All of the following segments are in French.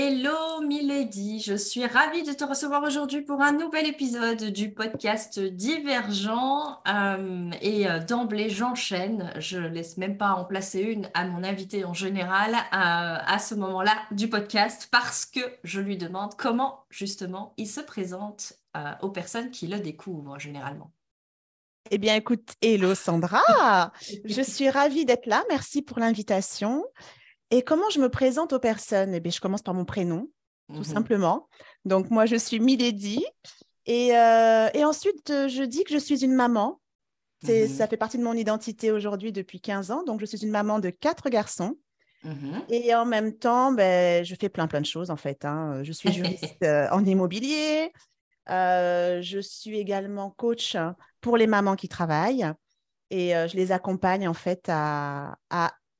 Hello Milady, je suis ravie de te recevoir aujourd'hui pour un nouvel épisode du podcast Divergent et d'emblée j'enchaîne, je laisse même pas en placer une à mon invité en général à ce moment-là du podcast parce que je lui demande comment justement il se présente aux personnes qui le découvrent généralement. Eh bien, écoute, hello Sandra, je suis ravie d'être là, merci pour l'invitation. Et comment je me présente aux personnes ? Eh bien, je commence par mon prénom, tout simplement. Donc, moi, je suis Milady. Et ensuite, je dis que je suis une maman. Ça fait partie de mon identité aujourd'hui depuis 15 ans. Donc, je suis une maman de 4 garçons. Et en même temps, je fais plein de choses, en fait. Je suis juriste en immobilier. Je suis également coach pour les mamans qui travaillent. Et je les accompagne, en fait, à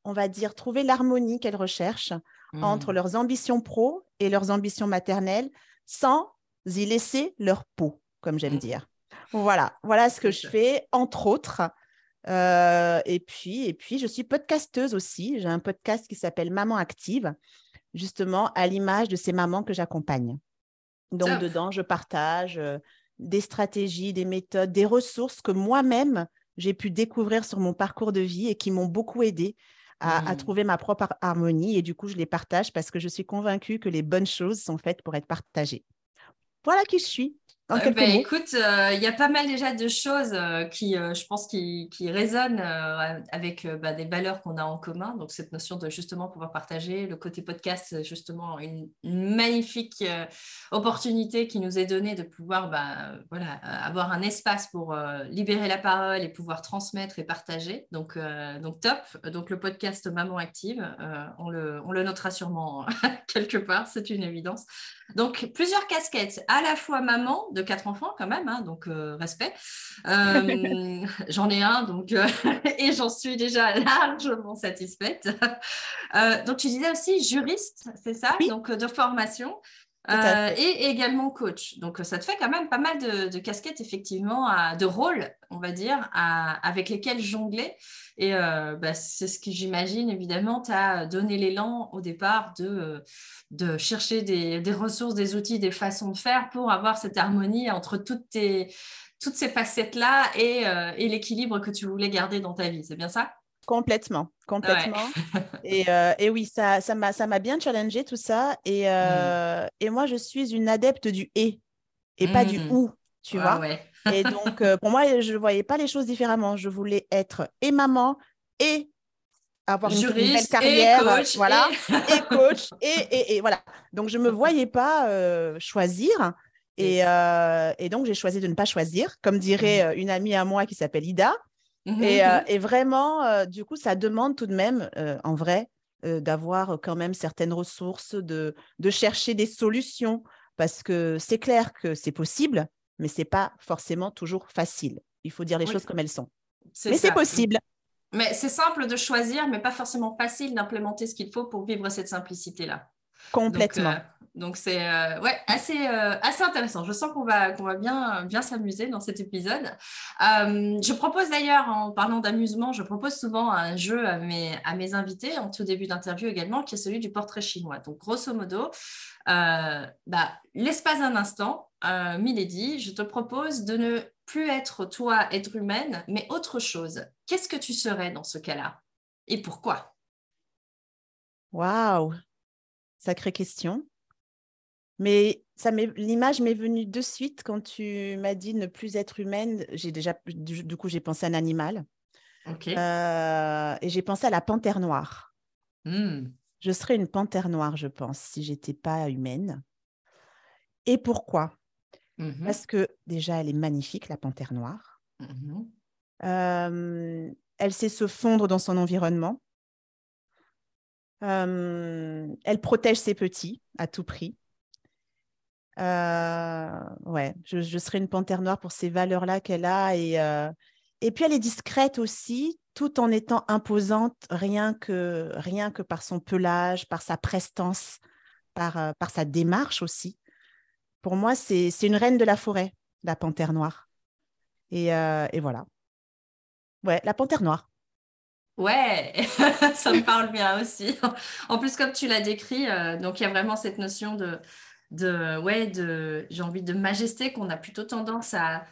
on va dire, trouver l'harmonie qu'elles recherchent entre leurs ambitions pro et leurs ambitions maternelles sans y laisser leur peau, comme j'aime dire. Voilà ce que je fais, entre autres. Et puis, je suis podcasteuse aussi. J'ai un podcast qui s'appelle Maman Active, justement à l'image de ces mamans que j'accompagne. Donc, dedans, je partage des stratégies, des méthodes, des ressources que moi-même, j'ai pu découvrir sur mon parcours de vie et qui m'ont beaucoup aidée à trouver ma propre harmonie et du coup je les partage parce que je suis convaincue que les bonnes choses sont faites pour être partagées. Voilà qui je suis en quelques mots. Écoute, il y a pas mal déjà de choses qui, je pense, qui résonnent avec des valeurs qu'on a en commun. Donc cette notion de justement pouvoir partager, le côté podcast, c'est justement une magnifique opportunité qui nous est donnée de pouvoir avoir un espace pour libérer la parole et pouvoir transmettre et partager. Donc top. Donc le podcast Maman Active, on le notera sûrement quelque part, c'est une évidence. Donc plusieurs casquettes, à la fois maman de 4 enfants quand même, donc respect. J'en ai un, donc et j'en suis déjà largement satisfaite. Donc tu disais aussi juriste, c'est ça ? Oui. Donc de formation et également coach. Donc ça te fait quand même pas mal de casquettes effectivement, de rôles, on va dire, avec lesquels jongler. Et c'est ce que j'imagine évidemment t'as donné l'élan au départ de chercher des ressources, des outils, des façons de faire pour avoir cette harmonie entre toutes ces facettes-là et l'équilibre que tu voulais garder dans ta vie. C'est bien ça ? Complètement. Ouais. Et oui, ça m'a bien challengée tout ça. Et moi, je suis une adepte du et pas du ou, tu vois. Ouais. Et donc, pour moi, je ne voyais pas les choses différemment. Je voulais être et maman et avoir une belle carrière. Et coach. Voilà, et coach. Et voilà. Donc, je ne me voyais pas choisir. Et donc, j'ai choisi de ne pas choisir, comme dirait une amie à moi qui s'appelle Ida. Et vraiment, du coup, ça demande tout de même, en vrai, d'avoir quand même certaines ressources, de chercher des solutions, parce que c'est clair que c'est possible, mais ce n'est pas forcément toujours facile. Il faut dire les choses comme elles sont. C'est possible. Mais c'est simple de choisir, mais pas forcément facile d'implémenter ce qu'il faut pour vivre cette simplicité-là. Complètement. Donc c'est assez intéressant. Je sens qu'on va bien s'amuser dans cet épisode. Je propose d'ailleurs, en parlant d'amusement, je propose souvent un jeu à mes invités en tout début d'interview également, qui est celui du portrait chinois. Donc grosso modo, l'espace d'un instant, Milady, je te propose de ne plus être toi, être humaine, mais autre chose. Qu'est-ce que tu serais dans ce cas-là et pourquoi ? Waouh, sacrée question. Mais l'image m'est venue de suite quand tu m'as dit ne plus être humaine. J'ai pensé à un animal. Okay. Et j'ai pensé à la panthère noire. Je serais une panthère noire, je pense, si je n'étais pas humaine. Et pourquoi ? Parce que déjà, elle est magnifique, la panthère noire. Elle sait se fondre dans son environnement. Elle protège ses petits à tout prix. Je serais une panthère noire pour ces valeurs-là qu'elle a et puis elle est discrète aussi tout en étant imposante rien que par son pelage, par sa prestance, par sa démarche aussi. Pour moi, c'est une reine de la forêt, la panthère noire. Et voilà. Ouais, la panthère noire. Ouais, ça me parle bien aussi. En plus, comme tu l'as décrit, donc il y a vraiment cette notion de j'ai envie de majesté qu'on a plutôt tendance à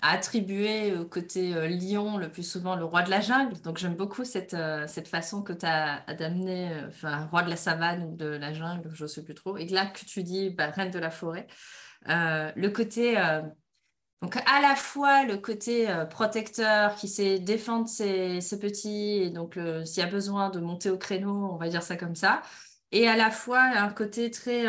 attribuer au côté lion, le plus souvent le roi de la jungle. Donc j'aime beaucoup cette façon que tu as d'amener, enfin, roi de la savane ou de la jungle, je ne sais plus trop. Et là que tu dis bah, reine de la forêt, le côté... Donc, à la fois le côté protecteur qui sait défendre ses petits, et donc s'il y a besoin de monter au créneau, on va dire ça comme ça, et à la fois un côté très,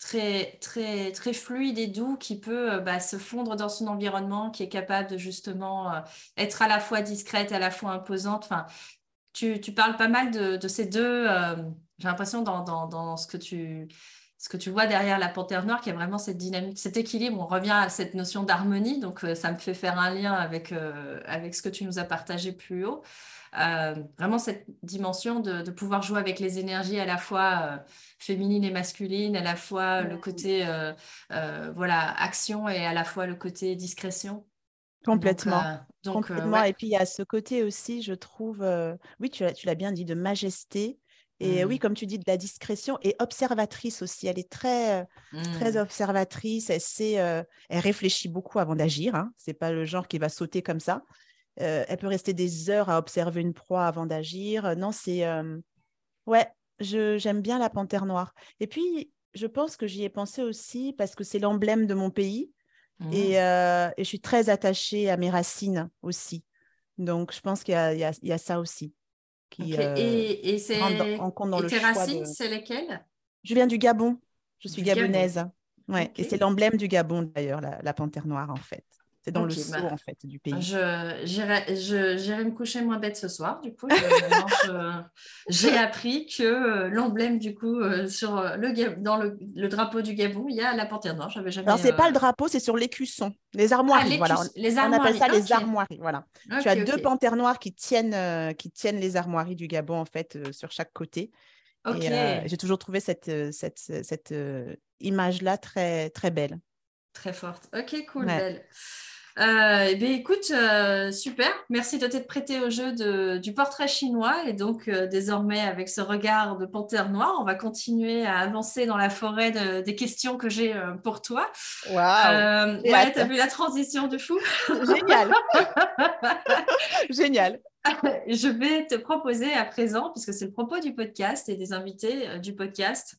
très, très, très fluide et doux qui peut se fondre dans son environnement, qui est capable de justement être à la fois discrète, à la fois imposante. Enfin, tu parles pas mal de ces deux, j'ai l'impression, dans ce que tu vois derrière la panthère noire, qu'il y a vraiment cette dynamique, cet équilibre. On revient à cette notion d'harmonie, donc ça me fait faire un lien avec ce que tu nous as partagé plus haut. Vraiment cette dimension de pouvoir jouer avec les énergies à la fois féminines et masculines, à la fois le côté action et à la fois le côté discrétion. Complètement. Donc, ouais. Et puis il y a ce côté aussi, je trouve, oui, tu l'as bien dit, de majesté. Et oui, comme tu dis, de la discrétion et observatrice aussi. Elle est très, très observatrice. Elle réfléchit beaucoup avant d'agir. Hein. Ce n'est pas le genre qui va sauter comme ça. Elle peut rester des heures à observer une proie avant d'agir. Non, c'est... j'aime bien la panthère noire. Et puis, je pense que j'y ai pensé aussi parce que c'est l'emblème de mon pays. Et je suis très attachée à mes racines aussi. Donc, je pense qu'il y a ça aussi. Qui, okay. Et c'est... en compte dans et tes le racines, c'est lesquelles? Je viens du Gabon, je suis gabonaise. Ouais. Okay. Et c'est l'emblème du Gabon d'ailleurs, la panthère noire en fait. C'est dans le sceau en fait du pays. J'irai me coucher moins bête ce soir du coup. J'ai appris que l'emblème du coup dans le drapeau du Gabon, il y a la panthère noire. J'avais jamais. Non, c'est pas le drapeau, c'est sur l'écusson, les armoiries. On appelle ça les armoiries. Voilà. Okay, tu as deux panthères noires qui tiennent les armoiries du Gabon en fait sur chaque côté. Okay. Et, j'ai toujours trouvé cette image là très très belle. Très forte. Ok, cool, ouais. Belle. Écoute, super. Merci de t'être prêtée au jeu du portrait chinois. Et donc, désormais, avec ce regard de panthère noire, on va continuer à avancer dans la forêt des questions que j'ai pour toi. Waouh. Ouais, t'as vu la transition de fou. Génial. Génial. Je vais te proposer à présent, puisque c'est le propos du podcast et des invités du podcast,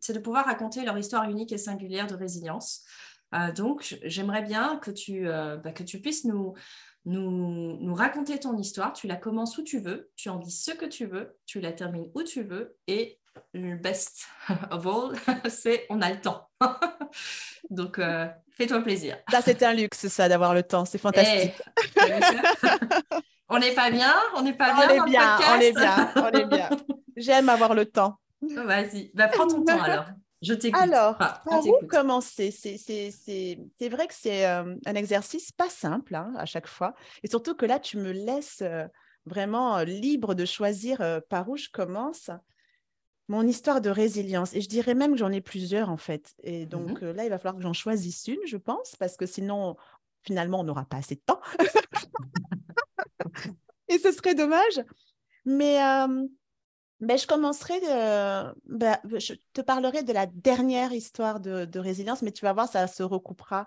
c'est de pouvoir raconter leur histoire unique et singulière de résilience. Donc, j'aimerais bien que tu puisses nous raconter ton histoire. Tu la commences où tu veux, tu en dis ce que tu veux, tu la termines où tu veux et le best of all, c'est on a le temps. Donc, fais-toi plaisir. Ça, c'est un luxe, ça, d'avoir le temps. C'est fantastique. On n'est pas bien, on est bien. J'aime avoir le temps. Vas-y, prends ton temps alors. Je t'écoute. Alors, par où commencer ? C'est vrai que c'est un exercice pas simple hein, à chaque fois. Et surtout que là, tu me laisses vraiment libre de choisir par où je commence mon histoire de résilience. Et je dirais même que j'en ai plusieurs, en fait. Et donc, là, il va falloir que j'en choisisse une, je pense, parce que sinon, finalement, on n'aura pas assez de temps. Et ce serait dommage. Mais... je commencerai, je te parlerai de la dernière histoire de résilience, mais tu vas voir, ça se recoupera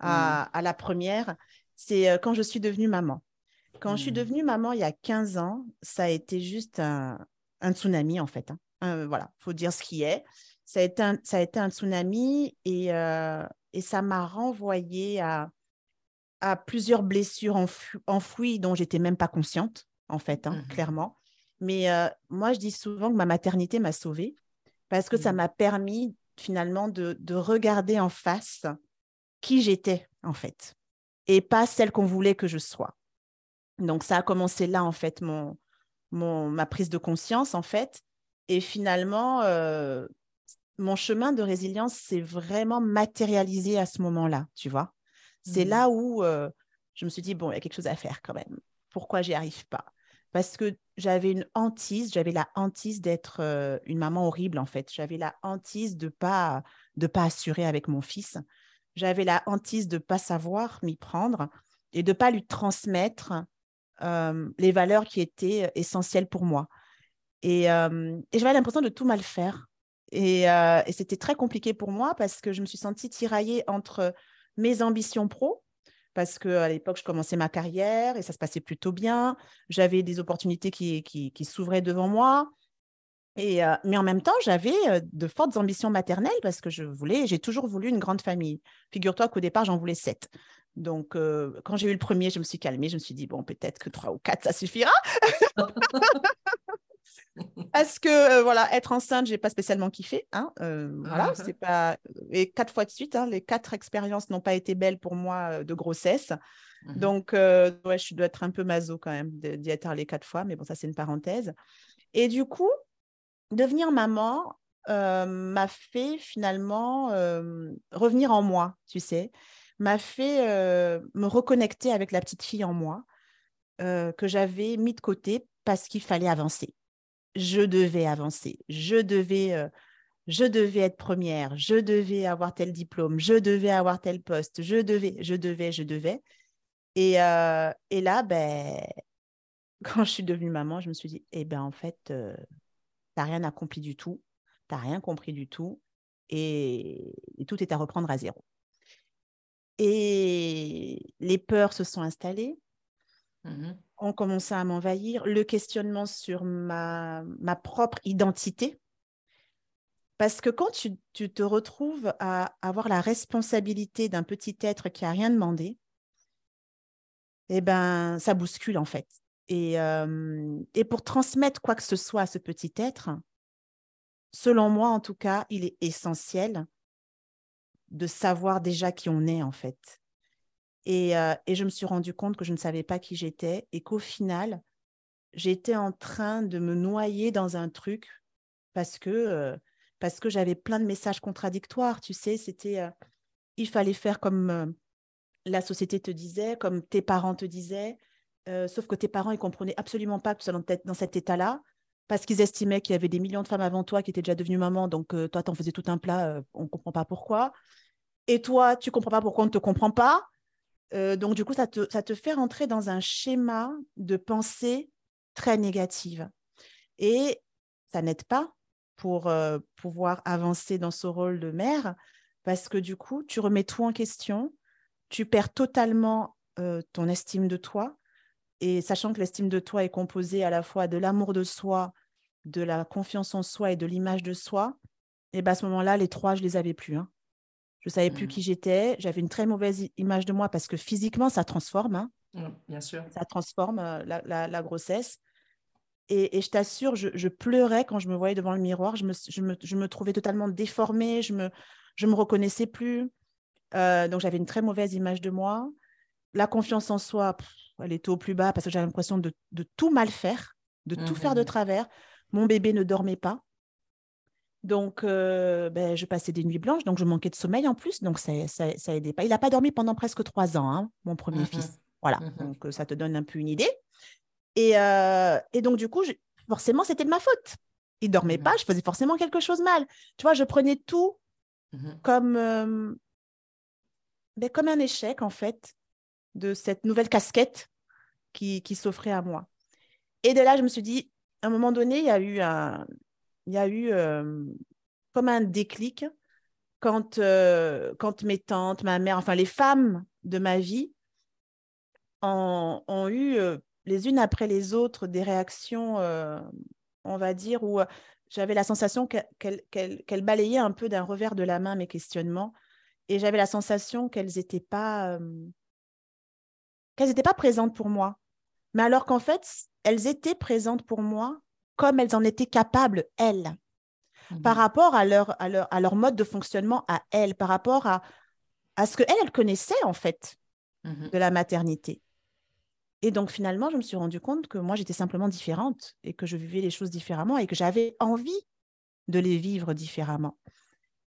à la première. C'est quand je suis devenue maman. Quand je suis devenue maman il y a 15 ans, ça a été juste un tsunami en fait. Hein. Faut dire ce qui est. Ça a été un tsunami et ça m'a renvoyée à plusieurs blessures enfouies dont j'étais même pas consciente en fait, hein, clairement. Mais moi, je dis souvent que ma maternité m'a sauvée parce que ça m'a permis finalement de regarder en face qui j'étais en fait et pas celle qu'on voulait que je sois. Donc, ça a commencé là en fait, ma prise de conscience en fait. Et finalement, mon chemin de résilience s'est vraiment matérialisé à ce moment-là, tu vois. C'est là où je me suis dit, bon, il y a quelque chose à faire quand même. Pourquoi j'y arrive pas ? Parce que j'avais la hantise d'être une maman horrible en fait. J'avais la hantise de pas assurer avec mon fils. J'avais la hantise de pas savoir m'y prendre et de pas lui transmettre les valeurs qui étaient essentielles pour moi. Et j'avais l'impression de tout mal faire. Et c'était très compliqué pour moi parce que je me suis sentie tiraillée entre mes ambitions pro, parce qu'à l'époque, je commençais ma carrière et ça se passait plutôt bien. J'avais des opportunités qui s'ouvraient devant moi. Mais en même temps, j'avais de fortes ambitions maternelles parce que j'ai toujours voulu une grande famille. Figure-toi qu'au départ, j'en voulais 7. Donc, quand j'ai eu le premier, je me suis calmée. Je me suis dit, bon, peut-être que 3 ou 4, ça suffira. Parce que, voilà, être enceinte, je n'ai pas spécialement kiffé. Hein, voilà, c'est pas... Et 4 fois de suite, hein, les 4 expériences n'ont pas été belles pour moi de grossesse. Mm-hmm. Donc, ouais, je dois être un peu maso quand même d'y être allée 4 fois. Mais bon, ça, c'est une parenthèse. Et du coup, devenir maman m'a fait finalement revenir en moi, tu sais. M'a fait me reconnecter avec la petite fille en moi que j'avais mis de côté parce qu'il fallait avancer. Je devais avancer, je devais être première, je devais avoir tel diplôme, je devais avoir tel poste, je devais. Et là, ben, quand je suis devenue maman, je me suis dit, eh ben en fait, t'as rien accompli du tout, t'as rien compris du tout, et tout est à reprendre à zéro. Et les peurs se sont installées, ont commencé à m'envahir, le questionnement sur ma propre identité. Parce que quand tu te retrouves à avoir la responsabilité d'un petit être qui n'a rien demandé, eh ben, ça bouscule en fait. Et pour transmettre quoi que ce soit à ce petit être, selon moi en tout cas, il est essentiel de savoir déjà qui on est en fait. Et je me suis rendu compte que je ne savais pas qui j'étais et qu'au final, j'étais en train de me noyer dans un truc parce que j'avais plein de messages contradictoires, tu sais, c'était il fallait faire comme la société te disait, comme tes parents te disaient, sauf que tes parents, ils ne comprenaient absolument pas que tu sois dans cet état-là, parce qu'ils estimaient qu'il y avait des millions de femmes avant toi qui étaient déjà devenues maman, donc toi, t'en faisais tout un plat, on ne comprend pas pourquoi. Et toi, tu ne comprends pas pourquoi on ne te comprend pas. Donc, du coup, ça te fait rentrer dans un schéma de pensée très négative. Et ça n'aide pas pour pouvoir avancer dans ce rôle de mère, parce que du coup, tu remets tout en question, tu perds totalement ton estime de toi. Et sachant que l'estime de toi est composée à la fois de l'amour de soi, de la confiance en soi et de l'image de soi, et ben à ce moment-là, les 3, je ne les avais plus. Hein. Je ne savais plus qui j'étais. J'avais une très mauvaise image de moi parce que physiquement, ça transforme. Hein. Bien sûr. Ça transforme la grossesse. Et je t'assure, je pleurais quand je me voyais devant le miroir. Je me trouvais totalement déformée. Je me reconnaissais plus. Donc, j'avais une très mauvaise image de moi. La confiance en soi... Elle était au plus bas parce que j'avais l'impression de tout mal faire, de tout faire de travers. Mon bébé ne dormait pas. Donc, ben, je passais des nuits blanches. Donc, je manquais de sommeil en plus. Donc, ça aidait pas. Il n'a pas dormi pendant presque 3 ans, hein, mon premier fils. Voilà. Donc, ça te donne un peu une idée. Et donc, du coup, forcément, c'était de ma faute. Il ne dormait pas. Je faisais forcément quelque chose mal. Tu vois, je prenais tout comme un échec, en fait, de cette nouvelle casquette qui s'offrait à moi. Et de là, je me suis dit, à un moment donné, il y a eu comme un déclic quand mes tantes, ma mère, enfin les femmes de ma vie ont eu les unes après les autres des réactions, on va dire, où j'avais la sensation qu'elles balayaient un peu d'un revers de la main mes questionnements et j'avais la sensation qu'elles n'étaient pas présentes pour moi. Mais alors qu'en fait, elles étaient présentes pour moi comme elles en étaient capables, elles, par rapport à leur mode de fonctionnement à elles, par rapport à ce qu'elles connaissaient, en fait, de la maternité. Et donc, finalement, je me suis rendu compte que moi, j'étais simplement différente et que je vivais les choses différemment et que j'avais envie de les vivre différemment.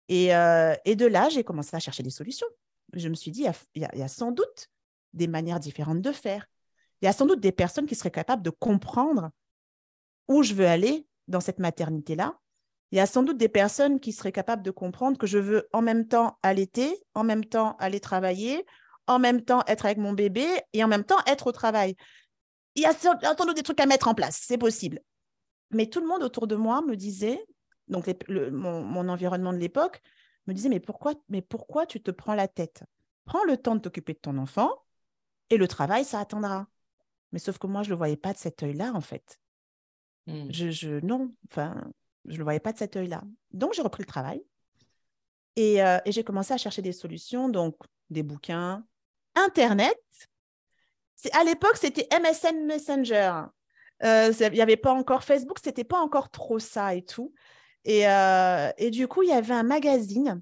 Et de là, j'ai commencé à chercher des solutions. Je me suis dit, il y a sans doute des manières différentes de faire. Il y a sans doute des personnes qui seraient capables de comprendre où je veux aller dans cette maternité-là. Il y a sans doute des personnes qui seraient capables de comprendre que je veux en même temps allaiter, en même temps aller travailler, en même temps être avec mon bébé et en même temps être au travail. il y a certainement des trucs à mettre en place, c'est possible. Mais tout le monde autour de moi me disait, donc mon environnement de l'époque, me disait, mais pourquoi tu te prends la tête ? Prends le temps de t'occuper de ton enfant et le travail, ça attendra. Mais sauf que moi, je ne le voyais pas de cet œil-là, en fait. Je ne le voyais pas de cet œil-là. Donc, j'ai repris le travail et j'ai commencé à chercher des solutions, donc des bouquins, Internet. À l'époque, c'était MSN Messenger. Il n'y avait pas encore Facebook, ce n'était pas encore trop ça et tout. Et du coup, il y avait un magazine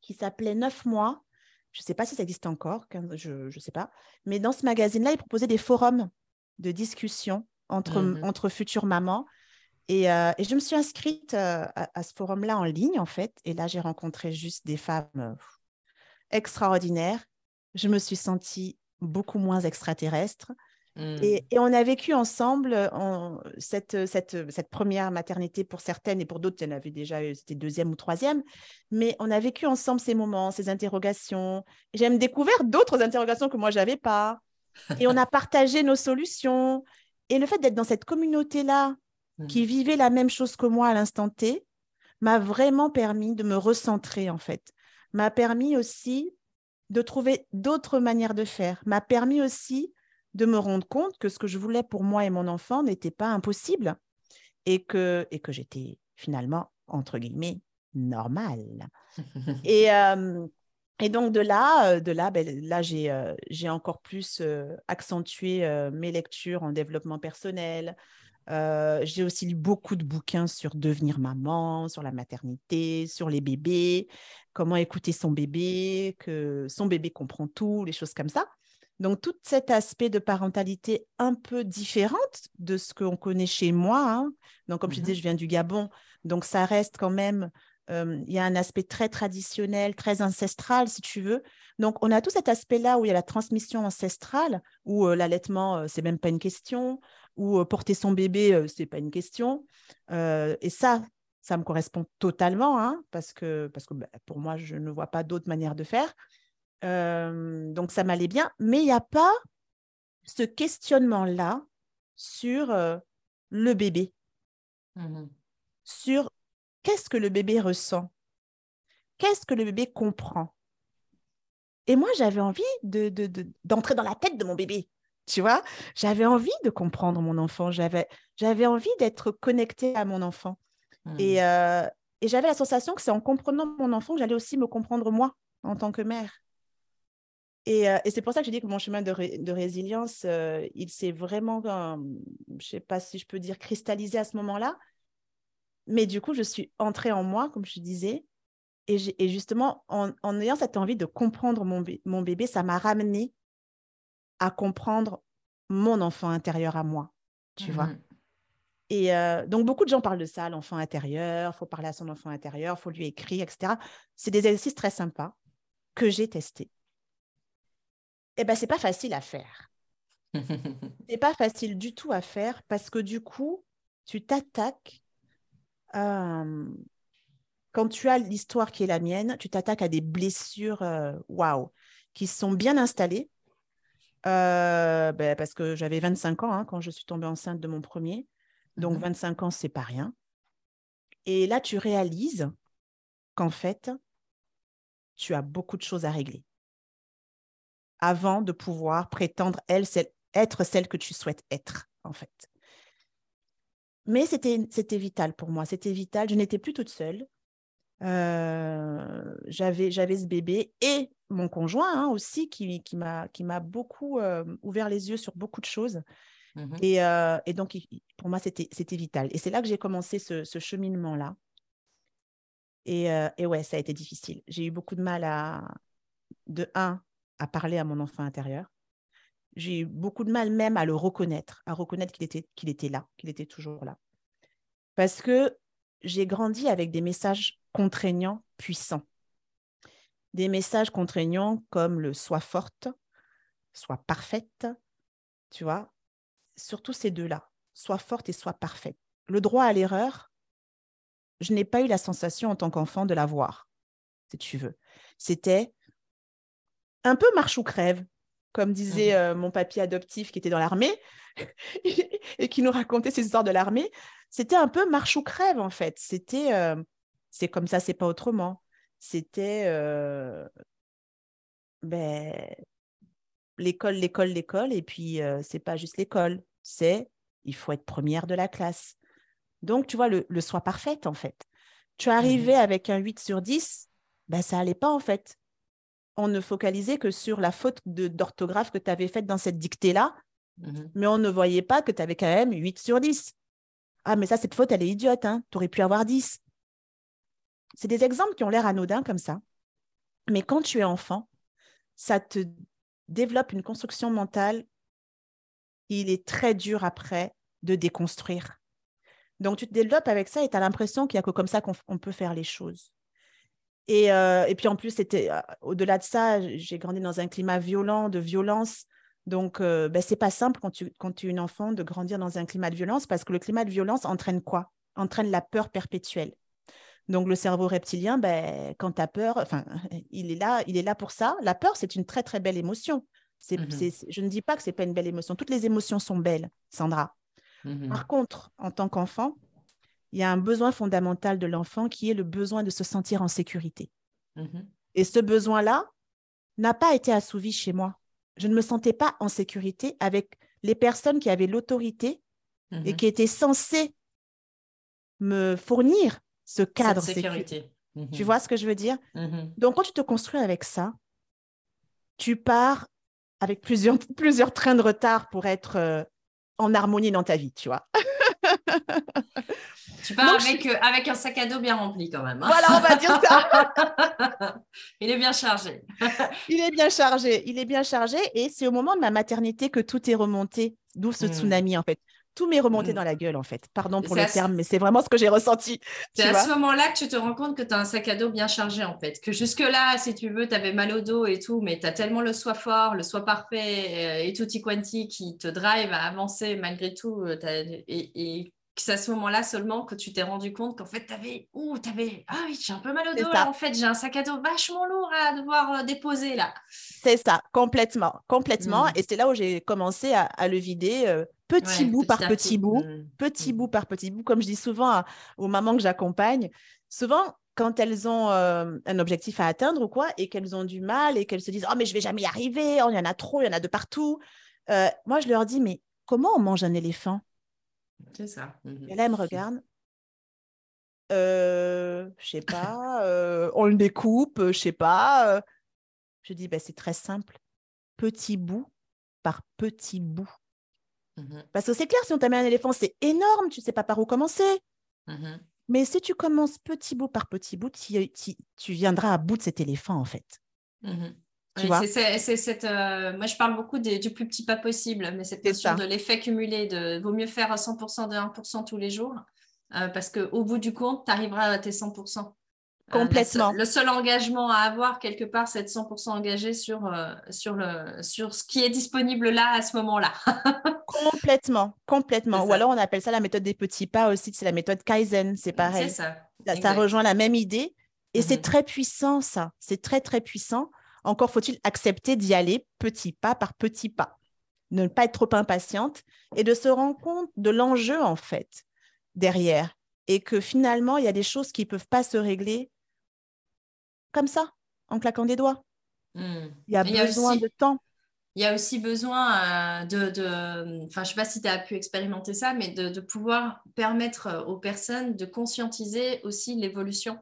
qui s'appelait 9 mois. Je ne sais pas si ça existe encore, je ne sais pas. Mais dans ce magazine-là, il proposait des forums de discussion entre futures mamans. Et je me suis inscrite à ce forum-là en ligne, en fait. Et là, j'ai rencontré juste des femmes extraordinaires. Je me suis sentie beaucoup moins extraterrestre. Et on a vécu ensemble cette première maternité pour certaines, et pour d'autres, elle avait déjà, c'était deuxième ou troisième, mais on a vécu ensemble ces moments, ces interrogations. J'ai même découvert d'autres interrogations que moi, je n'avais pas. Et on a partagé nos solutions. Et le fait d'être dans cette communauté-là, qui vivait la même chose que moi à l'instant T, m'a vraiment permis de me recentrer, en fait. M'a permis aussi de trouver d'autres manières de faire. M'a permis aussi de me rendre compte que ce que je voulais pour moi et mon enfant n'était pas impossible et que j'étais finalement, entre guillemets, normale. Et donc, de là, j'ai encore plus accentué mes lectures en développement personnel. J'ai aussi lu beaucoup de bouquins sur devenir maman, sur la maternité, sur les bébés, comment écouter son bébé, que son bébé comprend tout, les choses comme ça. Donc, tout cet aspect de parentalité un peu différente de ce qu'on connaît chez moi. Hein. Donc, comme je disais, je viens du Gabon. Donc, ça reste quand même, il y a un aspect très traditionnel, très ancestral, si tu veux. Donc, on a tout cet aspect-là où il y a la transmission ancestrale, où l'allaitement, c'est même pas une question, où porter son bébé, c'est pas une question. Et ça me correspond totalement, hein, parce que bah, pour moi, je ne vois pas d'autre manière de faire. Donc, ça m'allait bien, mais il n'y a pas ce questionnement-là sur le bébé, sur qu'est-ce que le bébé ressent, qu'est-ce que le bébé comprend. Et moi, j'avais envie d'entrer dans la tête de mon bébé, tu vois. J'avais envie de comprendre mon enfant, j'avais envie d'être connectée à mon enfant. Et j'avais la sensation que c'est en comprenant mon enfant que j'allais aussi me comprendre moi en tant que mère. Et c'est pour ça que j'ai dit que mon chemin de résilience, il s'est vraiment, je ne sais pas si je peux dire, cristallisé à ce moment-là. Mais du coup, je suis entrée en moi, comme je disais. Et justement, en ayant cette envie de comprendre mon bébé, ça m'a ramenée à comprendre mon enfant intérieur à moi, tu vois. Et donc, beaucoup de gens parlent de ça, l'enfant intérieur, il faut parler à son enfant intérieur, il faut lui écrire, etc. C'est des exercices très sympas que j'ai testés. Eh bien, ce n'est pas facile à faire. Ce n'est pas facile du tout à faire parce que du coup, tu t'attaques, quand tu as l'histoire qui est la mienne, tu t'attaques à des blessures qui sont bien installées. Parce que j'avais 25 ans hein, quand je suis tombée enceinte de mon premier. Donc, 25 ans, ce n'est pas rien. Et là, tu réalises qu'en fait, tu as beaucoup de choses à régler avant de pouvoir prétendre être celle que tu souhaites être, en fait. Mais c'était vital pour moi, c'était vital. Je n'étais plus toute seule. J'avais ce bébé et mon conjoint hein, aussi qui m'a beaucoup ouvert les yeux sur beaucoup de choses. Et donc, pour moi, c'était vital. Et c'est là que j'ai commencé ce cheminement-là. Et ouais, ça a été difficile. J'ai eu beaucoup de mal à parler à mon enfant intérieur. J'ai eu beaucoup de mal même à le reconnaître, à reconnaître qu'il était là, qu'il était toujours là. Parce que j'ai grandi avec des messages contraignants puissants. Des messages contraignants comme le « sois forte »,« sois parfaite », tu vois. Surtout ces deux-là, « sois forte » et « sois parfaite ». Le droit à l'erreur, je n'ai pas eu la sensation en tant qu'enfant de l'avoir, si tu veux. C'était un peu marche ou crève, comme disait mon papy adoptif qui était dans l'armée et qui nous racontait ces histoires de l'armée. C'était un peu marche ou crève, en fait. C'était c'est comme ça, c'est pas autrement. C'était l'école, et puis c'est pas juste l'école, c'est il faut être première de la classe. Donc, tu vois, le soi parfait, en fait. Tu arrivais avec un 8 sur 10, ça n'allait pas, en fait. On ne focalisait que sur la faute d'orthographe que tu avais faite dans cette dictée-là, mais on ne voyait pas que tu avais quand même 8 sur 10. Ah, mais ça, cette faute, elle est idiote, hein. Tu aurais pu avoir 10. C'est des exemples qui ont l'air anodins comme ça. Mais quand tu es enfant, ça te développe une construction mentale. Il est très dur après de déconstruire. Donc, tu te développes avec ça et tu as l'impression qu'il n'y a que comme ça qu'on peut faire les choses. Et puis, en plus, au-delà de ça, j'ai grandi dans un climat violent, de violence. Donc, ce n'est pas simple quand tu es une enfant de grandir dans un climat de violence, parce que le climat de violence entraîne quoi? Entraîne la peur perpétuelle. Donc, le cerveau reptilien, quand tu as peur, il est là pour ça. La peur, c'est une très, très belle émotion. Je ne dis pas que ce n'est pas une belle émotion. Toutes les émotions sont belles, Sandra. Par contre, en tant qu'enfant, il y a un besoin fondamental de l'enfant qui est le besoin de se sentir en sécurité. Et ce besoin-là n'a pas été assouvi chez moi. Je ne me sentais pas en sécurité avec les personnes qui avaient l'autorité et qui étaient censées me fournir ce cadre. Cette sécurité. Tu vois ce que je veux dire? Donc, quand tu te construis avec ça, tu pars avec plusieurs trains de retard pour être... en harmonie dans ta vie, tu vois. Tu pars avec un sac à dos bien rempli quand même. Hein. Voilà, on va dire ça. Il est bien chargé. Il est bien chargé. Et c'est au moment de ma maternité que tout est remonté, d'où ce tsunami en fait. Tout m'est remonté dans la gueule en fait. Pardon pour le terme, mais c'est vraiment ce que j'ai ressenti. C'est à ce moment-là que tu te rends compte que tu as un sac à dos bien chargé en fait. Que jusque-là, si tu veux, tu avais mal au dos et tout, mais tu as tellement le soi fort, le soi parfait et tutti quanti qui te drive à avancer malgré tout. Et c'est à ce moment-là seulement que tu t'es rendu compte qu'en fait, ah oui, j'ai un peu mal au dos là, en fait, j'ai un sac à dos vachement lourd à devoir déposer là. C'est ça, complètement. Et c'est là où j'ai commencé à le vider. Petit bout par petit bout, comme je dis souvent aux mamans que j'accompagne, souvent quand elles ont un objectif à atteindre ou quoi, et qu'elles ont du mal et qu'elles se disent « Oh, mais je ne vais jamais y arriver, il y en a trop, il y en a de partout. » Moi, je leur dis « Mais comment on mange un éléphant ?» C'est ça. Et là, elle me regarde. Je ne sais pas, on le découpe, je ne sais pas. Je dis « C'est très simple, petit bout par petit bout. » Parce que c'est clair, si on t'amène un éléphant, c'est énorme, tu ne sais pas par où commencer. Mais si tu commences petit bout par petit bout, tu viendras à bout de cet éléphant, en fait. Tu vois? Moi, je parle beaucoup du plus petit pas possible, mais cette question de l'effet cumulé, vaut mieux faire 100% de 1% tous les jours, parce qu'au bout du compte, tu arriveras à tes 100%. Complètement. Le seul engagement à avoir, quelque part, c'est de 100% engagé sur ce qui est disponible là, à ce moment-là. Complètement. Ou alors, on appelle ça la méthode des petits pas aussi. C'est la méthode Kaizen, c'est pareil. C'est ça. Ça rejoint la même idée. Et c'est très puissant, ça. C'est très, très puissant. Encore faut-il accepter d'y aller petit pas par petit pas. Ne pas être trop impatiente et de se rendre compte de l'enjeu, en fait, derrière. Et que finalement, il y a des choses qui ne peuvent pas se régler comme ça, en claquant des doigts. Il y a besoin de temps. Il y a aussi besoin je ne sais pas si tu as pu expérimenter ça, mais de pouvoir permettre aux personnes de conscientiser aussi l'évolution.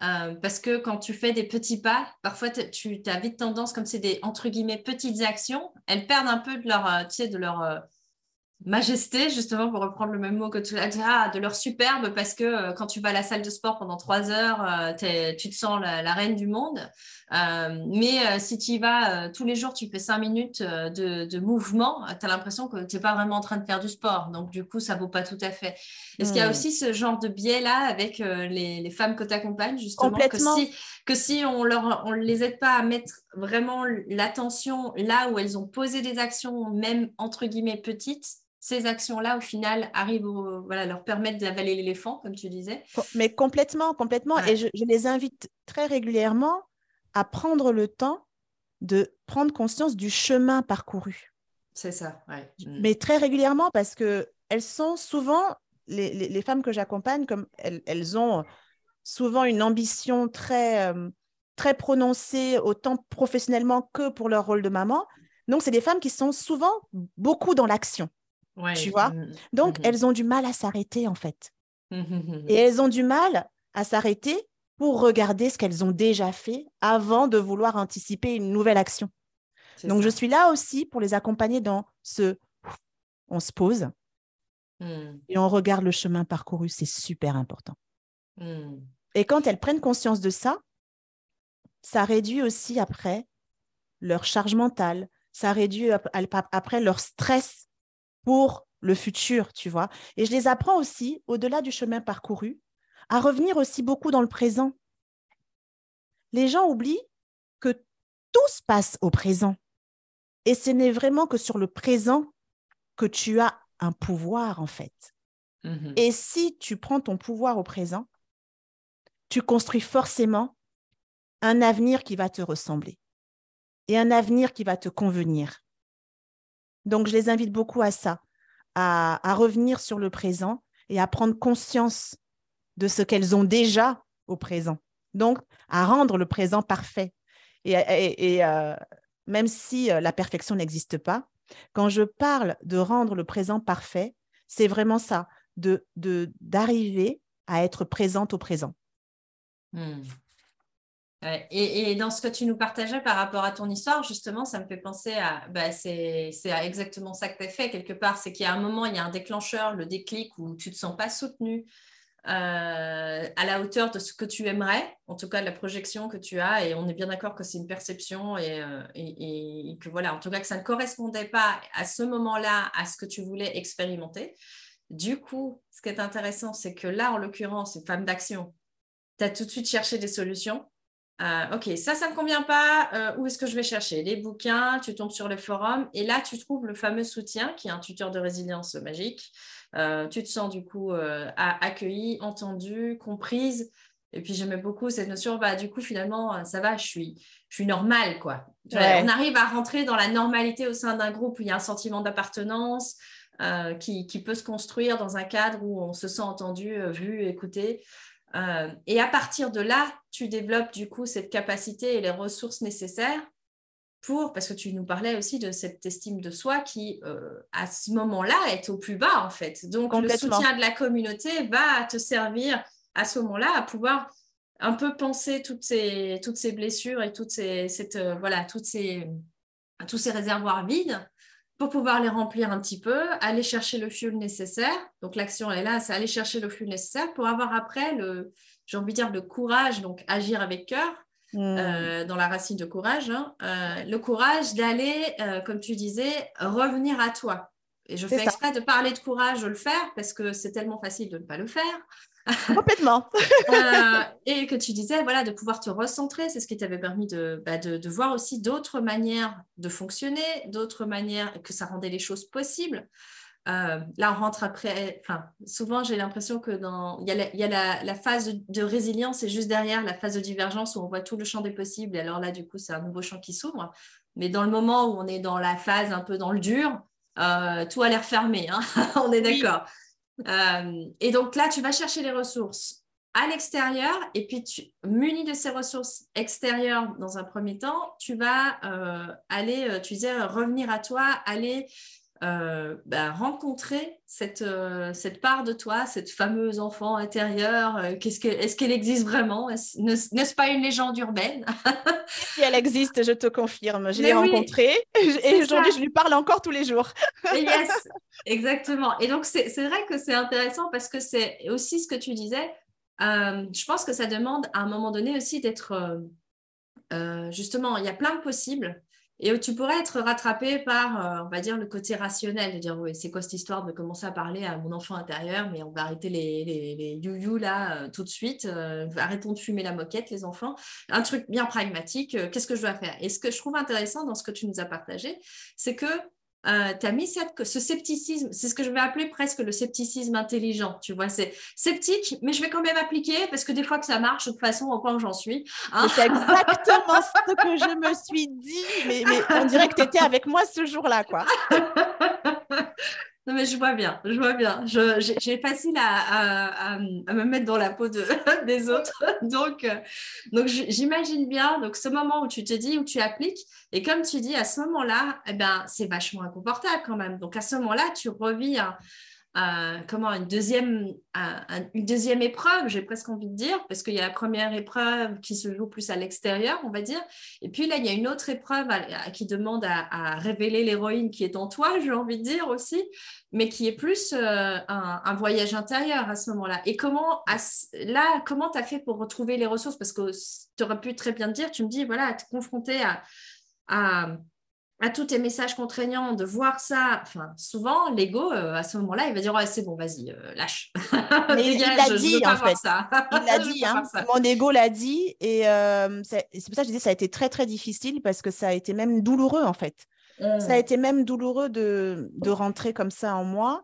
Parce que quand tu fais des petits pas, parfois tu as vite tendance, comme c'est des entre guillemets petites actions, elles perdent un peu de leur majesté, justement, pour reprendre le même mot que tu as dit, de leur superbe, parce que quand tu vas à la salle de sport pendant 3 heures, tu te sens la reine du monde. Mais si tu y vas tous les jours, tu fais 5 minutes de mouvement, tu as l'impression que tu n'es pas vraiment en train de faire du sport. Donc, du coup, ça ne vaut pas tout à fait. Est-ce qu'il y a aussi ce genre de biais-là avec les femmes que tu accompagnes, justement, complètement. Que si on ne les aide pas à mettre vraiment l'attention là où elles ont posé des actions, même entre guillemets petites, ces actions-là, au final, arrivent leur permettent d'avaler l'éléphant, comme tu disais. Mais complètement. Ouais. Et je les invite très régulièrement à prendre le temps de prendre conscience du chemin parcouru. C'est ça, ouais. Mais très régulièrement, parce qu'elles sont souvent, les femmes que j'accompagne, comme elles ont souvent une ambition très prononcée, autant professionnellement que pour leur rôle de maman. Donc, c'est des femmes qui sont souvent beaucoup dans l'action, ouais. Tu vois. Donc, elles ont du mal à s'arrêter, en fait. Et elles ont du mal à s'arrêter pour regarder ce qu'elles ont déjà fait avant de vouloir anticiper une nouvelle action. C'est Donc, ça. Je suis là aussi pour les accompagner dans ce... On se pose et on regarde le chemin parcouru. C'est super important. Et quand elles prennent conscience de ça, ça réduit aussi après leur charge mentale, ça réduit après leur stress pour le futur, tu vois. Et je les apprends aussi, au-delà du chemin parcouru, à revenir aussi beaucoup dans le présent. Les gens oublient que tout se passe au présent. Et ce n'est vraiment que sur le présent que tu as un pouvoir, en fait. Et si tu prends ton pouvoir au présent, tu construis forcément un avenir qui va te ressembler et un avenir qui va te convenir. Donc, je les invite beaucoup à ça, à revenir sur le présent et à prendre conscience de ce qu'elles ont déjà au présent. Donc, à rendre le présent parfait. Et même si la perfection n'existe pas, quand je parle de rendre le présent parfait, c'est vraiment ça, d'arriver à être présente au présent. Et dans ce que tu nous partageais par rapport à ton histoire, justement, ça me fait penser à... Bah, c'est exactement ça que tu as fait, quelque part. C'est qu'il y a un moment, il y a un déclencheur, le déclic, où tu ne te sens pas soutenue à la hauteur de ce que tu aimerais, en tout cas de la projection que tu as. Et on est bien d'accord que c'est une perception et que voilà, en tout cas, que ça ne correspondait pas à ce moment-là à ce que tu voulais expérimenter. Du coup, ce qui est intéressant, c'est que là, en l'occurrence, une femme d'action, tu as tout de suite cherché des solutions. Ok, ça me convient pas, où est-ce que je vais chercher? Les bouquins, tu tombes sur le forum et là tu trouves le fameux soutien qui est un tuteur de résilience magique. Tu te sens du coup accueillie, entendue, comprise. Et puis j'aimais beaucoup cette notion, bah, du coup finalement ça va, je suis normale, quoi. Ouais. On arrive à rentrer dans la normalité au sein d'un groupe où il y a un sentiment d'appartenance qui peut se construire dans un cadre où on se sent entendu, vu, écouté. Et à partir de là, tu développes du coup cette capacité et les ressources nécessaires parce que tu nous parlais aussi de cette estime de soi qui, à ce moment-là, est au plus bas en fait. Donc le soutien de la communauté va te servir à ce moment-là à pouvoir un peu penser toutes ces blessures et tous ces réservoirs vides pour pouvoir les remplir un petit peu, aller chercher le fuel nécessaire. Donc, l'action est là, c'est aller chercher le fuel nécessaire pour avoir après, le courage, donc agir avec cœur, dans la racine de courage, le courage d'aller, comme tu disais, revenir à toi. Et je fais exprès de parler de courage, de le faire, parce que c'est tellement facile de ne pas le faire. Complètement. Et que tu disais, voilà, de pouvoir te recentrer, c'est ce qui t'avait permis de voir aussi d'autres manières de fonctionner, d'autres manières que ça rendait les choses possibles. Là, on rentre après. Enfin, souvent, j'ai l'impression que il y a la phase de résilience et juste derrière la phase de divergence où on voit tout le champ des possibles. Et alors là, du coup, c'est un nouveau champ qui s'ouvre. Mais dans le moment où on est dans la phase un peu dans le dur, tout a l'air fermé. Hein on est d'accord. Oui. Et donc là, tu vas chercher les ressources à l'extérieur et puis muni de ces ressources extérieures dans un premier temps, tu vas aller, tu disais, revenir à toi, aller rencontrer cette part de toi, cette fameuse enfant intérieure. Est-ce qu'elle existe vraiment? N'est-ce pas une légende urbaine? Si elle existe, je te confirme. Je l'ai rencontrée et aujourd'hui, je lui parle encore tous les jours. Yes, exactement. Et donc, c'est vrai que c'est intéressant parce que c'est aussi ce que tu disais. Je pense que ça demande à un moment donné aussi d'être… justement, il y a plein de possibles. Et tu pourrais être rattrapé par, on va dire, le côté rationnel, de dire, oui, c'est quoi cette histoire de commencer à parler à mon enfant intérieur, mais on va arrêter les you-you là tout de suite, arrêtons de fumer la moquette, les enfants. Un truc bien pragmatique, qu'est-ce que je dois faire? Et ce que je trouve intéressant dans ce que tu nous as partagé, c'est que tu as mis ce scepticisme, c'est ce que je vais appeler presque le scepticisme intelligent, tu vois, c'est sceptique, mais je vais quand même appliquer parce que des fois que ça marche, de toute façon, encore j'en suis. Hein, c'est exactement ce que je me suis dit, mais on dirait que tu étais avec moi ce jour-là, quoi. Non, mais je vois bien. J'ai facile à me mettre dans la peau des autres. Donc j'imagine bien donc, ce moment où tu te dis, où tu appliques. Et comme tu dis, à ce moment-là, eh ben, c'est vachement inconfortable quand même. Donc, à ce moment-là, tu revis une deuxième épreuve, j'ai presque envie de dire, parce qu'il y a la première épreuve qui se joue plus à l'extérieur, on va dire, et puis là il y a une autre épreuve qui demande à révéler l'héroïne qui est en toi, j'ai envie de dire aussi, mais qui est plus un voyage intérieur à ce moment-là. Et comment tu as fait pour retrouver les ressources, parce que tu aurais pu très bien te dire, tu me dis voilà, te confronter à tous tes messages contraignants, de voir ça, enfin, souvent, l'ego, à ce moment-là, il va dire « Ouais, c'est bon, vas-y, lâche. » Mais il l'a dit, hein. Mon ego l'a dit, et c'est pour ça que je dis que ça a été très, très difficile, parce que ça a été même douloureux, en fait. Ça a été même douloureux de rentrer comme ça en moi,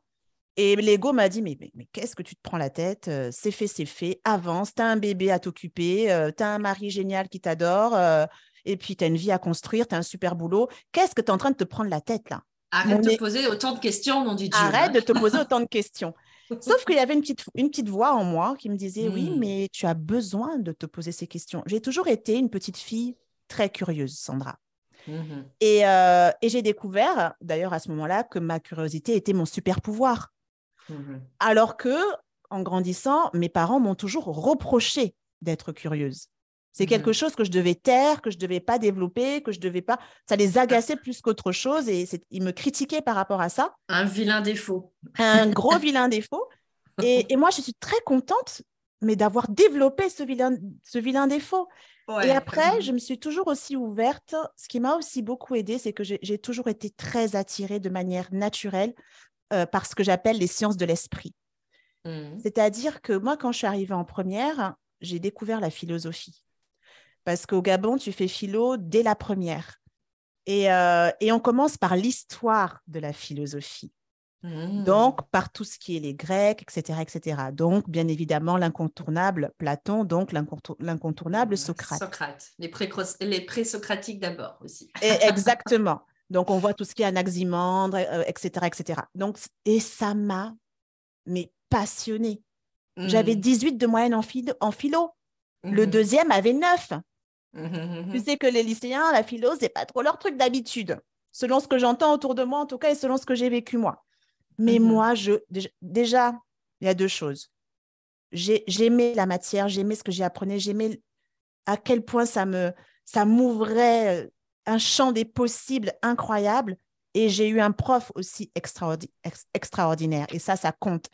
et l'ego m'a dit « Mais qu'est-ce que tu te prends la tête ? C'est fait, avance, t'as un bébé à t'occuper, t'as un mari génial qui t'adore, et puis, tu as une vie à construire, tu as un super boulot. Qu'est-ce que tu es en train de te prendre la tête, là ? Arrête de te poser autant de questions, nom du Dieu. Arrête de te poser autant de questions. Sauf qu'il y avait une petite voix en moi qui me disait, oui, mais tu as besoin de te poser ces questions. J'ai toujours été une petite fille très curieuse, Sandra. Mm-hmm. Et j'ai découvert, d'ailleurs, à ce moment-là, que ma curiosité était mon super pouvoir. Mm-hmm. Alors que, en grandissant, mes parents m'ont toujours reproché d'être curieuse. C'est quelque chose que je devais taire, que je ne devais pas développer, que je ne devais pas… Ça les agaçait plus qu'autre chose et ils me critiquaient par rapport à ça. Un vilain défaut. Un gros vilain défaut. Et moi, je suis très contente mais d'avoir développé ce vilain défaut. Ouais. Et après, je me suis toujours aussi ouverte. Ce qui m'a aussi beaucoup aidée, c'est que j'ai toujours été très attirée de manière naturelle par ce que j'appelle les sciences de l'esprit. Mmh. C'est-à-dire que moi, quand je suis arrivée en première, j'ai découvert la philosophie. Parce qu'au Gabon, tu fais philo dès la première. Et on commence par l'histoire de la philosophie. Mmh. Donc, par tout ce qui est les Grecs, etc., etc. Donc, bien évidemment, l'incontournable Platon, donc l'incontournable Socrate. Les pré-socratiques d'abord aussi. Exactement. Donc, on voit tout ce qui est Anaximandre, etc., etc. Donc, et ça m'a passionnée. Mmh. J'avais 18 de moyenne en philo. Mmh. Le deuxième avait 9. Tu sais que les lycéens, la philo, c'est pas trop leur truc d'habitude, selon ce que j'entends autour de moi en tout cas et selon ce que j'ai vécu moi. Mais moi, déjà, il y a deux choses. J'aimais la matière, j'aimais ce que j'apprenais, j'aimais à quel point ça m'ouvrait un champ des possibles incroyable. Et j'ai eu un prof aussi extraordinaire et ça compte.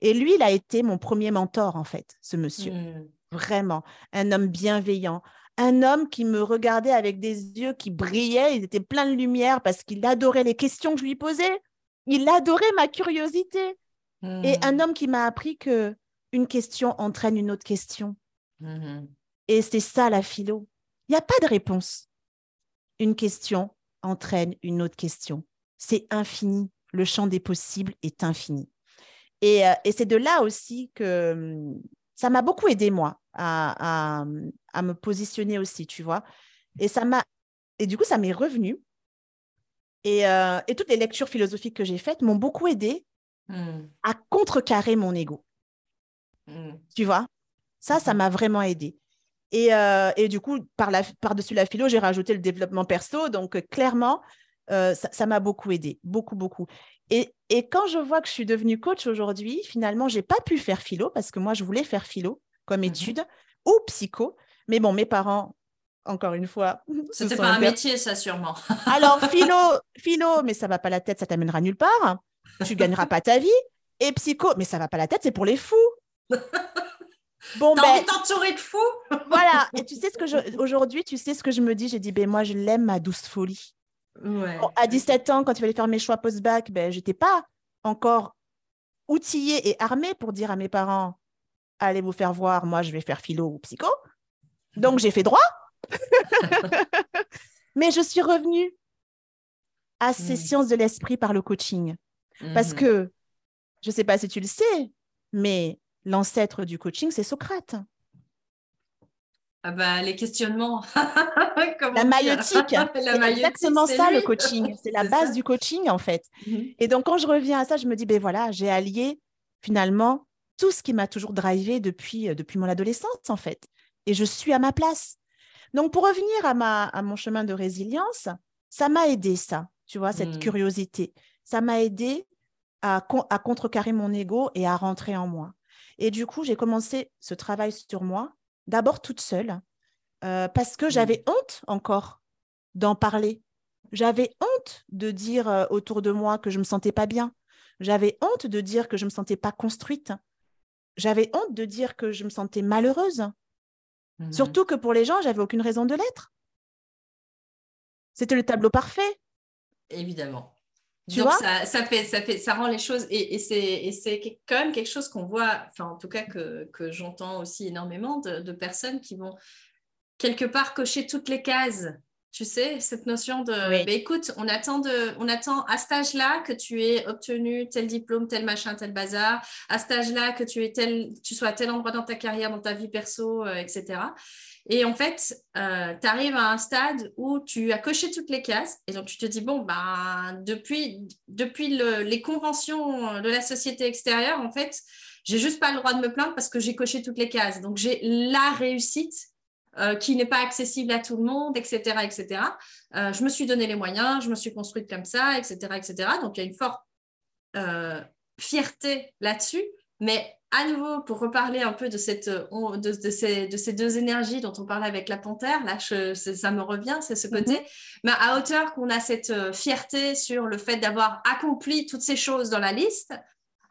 Et lui, il a été mon premier mentor en fait, ce monsieur. Mmh. Vraiment, un homme bienveillant, un homme qui me regardait avec des yeux qui brillaient, il était plein de lumière parce qu'il adorait les questions que je lui posais, il adorait ma curiosité. Mmh. Et un homme qui m'a appris qu'une question entraîne une autre question. Mmh. Et c'est ça la philo. Il n'y a pas de réponse. Une question entraîne une autre question. C'est infini. Le champ des possibles est infini. Et c'est de là aussi que... Ça m'a beaucoup aidé, moi, à me positionner aussi, tu vois. Et du coup, ça m'est revenu. Et toutes les lectures philosophiques que j'ai faites m'ont beaucoup aidé à contrecarrer mon ego. Mm. Tu vois, ça m'a vraiment aidé. Et du coup, par-dessus la philo, j'ai rajouté le développement perso. Donc, clairement, ça m'a beaucoup aidé, beaucoup, beaucoup. Et quand je vois que je suis devenue coach aujourd'hui, finalement, je n'ai pas pu faire philo parce que moi, je voulais faire philo comme étude ou psycho. Mais bon, mes parents, encore une fois… C'était pas un métier, ça, sûrement. Alors, philo, mais ça ne va pas la tête, ça ne t'amènera nulle part. Tu ne gagneras pas ta vie. Et psycho, mais ça ne va pas la tête, c'est pour les fous. Bon, t'as envie de t'entourer de fous. Voilà. Et tu sais aujourd'hui, tu sais ce que je me dis. J'ai dit, moi, je l'aime, ma douce folie. Ouais. À 17 ans, quand il fallait faire mes choix post-bac, je n'étais pas encore outillée et armée pour dire à mes parents « Allez vous faire voir, moi je vais faire philo ou psycho ». Donc j'ai fait droit, mais je suis revenue à ces sciences de l'esprit par le coaching. Parce que, je ne sais pas si tu le sais, mais l'ancêtre du coaching, c'est Socrate. Ah bah, les questionnements. La maïotique, c'est exactement ça le coaching. C'est la base du coaching, en fait. Et donc, quand je reviens à ça, je me dis, ben voilà, j'ai allié finalement tout ce qui m'a toujours drivée depuis mon adolescence, en fait. Et je suis à ma place. Donc, pour revenir à mon chemin de résilience, ça m'a aidé, ça, tu vois, cette curiosité. Ça m'a aidé à contrecarrer mon ego et à rentrer en moi. Et du coup, j'ai commencé ce travail sur moi, d'abord toute seule, parce que j'avais honte encore d'en parler. J'avais honte de dire autour de moi que je ne me sentais pas bien. J'avais honte de dire que je ne me sentais pas construite. J'avais honte de dire que je me sentais malheureuse. Mmh. Surtout que pour les gens, je n'avais aucune raison de l'être. C'était le tableau parfait. Évidemment. Donc, ça rend les choses, et c'est quand même quelque chose qu'on voit, enfin, en tout cas, que j'entends aussi énormément de personnes qui vont quelque part cocher toutes les cases, tu sais, cette notion de, bah, écoute, on attend à cet âge-là que tu aies obtenu tel diplôme, tel machin, tel bazar, à cet âge-là que tu sois à tel endroit dans ta carrière, dans ta vie perso, etc. Et en fait, tu arrives à un stade où tu as coché toutes les cases et donc tu te dis, bon, ben, depuis les conventions de la société extérieure, en fait, j'ai juste pas le droit de me plaindre parce que j'ai coché toutes les cases. Donc, j'ai la réussite qui n'est pas accessible à tout le monde, etc., etc. Je me suis donné les moyens, je me suis construite comme ça, etc., etc. Donc, il y a une forte fierté là-dessus, mais à nouveau, pour reparler un peu de ces deux énergies dont on parlait avec la panthère, là, ça me revient, c'est ce côté. Mais à hauteur qu'on a cette fierté sur le fait d'avoir accompli toutes ces choses dans la liste,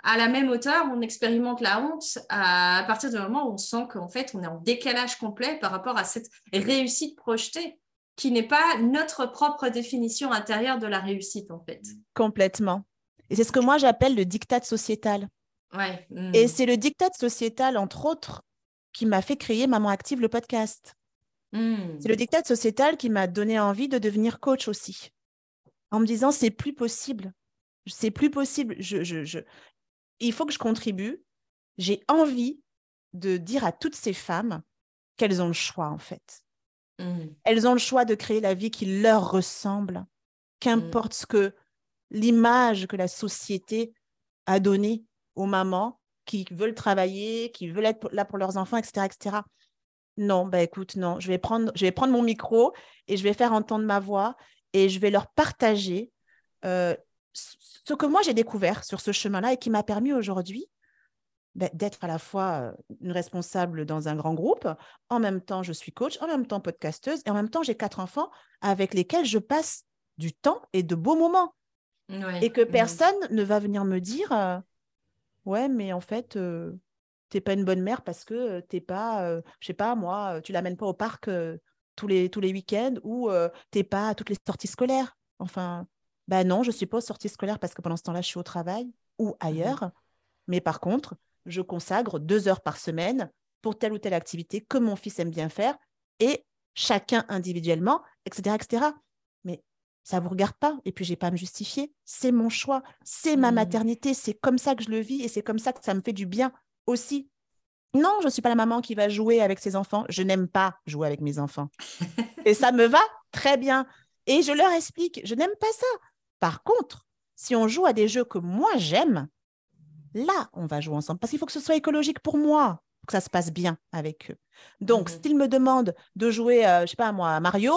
à la même hauteur, on expérimente la honte à partir du moment où on sent qu'en fait, on est en décalage complet par rapport à cette réussite projetée qui n'est pas notre propre définition intérieure de la réussite, en fait. Complètement. Et c'est ce que moi, j'appelle le diktat sociétal. Ouais. Et c'est le diktat sociétal, entre autres, qui m'a fait créer Maman Active, le podcast. C'est le diktat sociétal qui m'a donné envie de devenir coach aussi, en me disant c'est plus possible, il faut que je contribue. J'ai envie de dire à toutes ces femmes qu'elles ont le choix, en fait. Elles ont le choix de créer la vie qui leur ressemble, qu'importe l'image que la société a donnée aux mamans qui veulent travailler, qui veulent être là pour leurs enfants, etc., etc. Non, bah écoute, non, je vais prendre mon micro et je vais faire entendre ma voix et je vais leur partager ce que moi j'ai découvert sur ce chemin-là et qui m'a permis aujourd'hui d'être à la fois une responsable dans un grand groupe, en même temps je suis coach, en même temps podcasteuse et en même temps j'ai 4 enfants avec lesquels je passe du temps et de beaux moments. Ouais. Et que personne ne va venir me dire... ouais, mais en fait, t'es pas une bonne mère parce que t'es pas, je sais pas moi, tu l'amènes pas au parc tous les week-ends ou t'es pas à toutes les sorties scolaires. Enfin, bah non, je suis pas aux sorties scolaires parce que pendant ce temps-là, je suis au travail ou ailleurs. Mais par contre, je consacre 2 heures par semaine pour telle ou telle activité que mon fils aime bien faire et chacun individuellement, etc., etc. Mais ça ne vous regarde pas, et puis je n'ai pas à me justifier. C'est mon choix, c'est ma maternité, c'est comme ça que je le vis, et c'est comme ça que ça me fait du bien aussi. Non, je ne suis pas la maman qui va jouer avec ses enfants. Je n'aime pas jouer avec mes enfants. Et ça me va très bien. Et je leur explique, je n'aime pas ça. Par contre, si on joue à des jeux que moi j'aime, là, on va jouer ensemble. Parce qu'il faut que ce soit écologique pour moi, pour que ça se passe bien avec eux. Donc, s'ils me demandent de jouer, je ne sais pas moi, à Mario,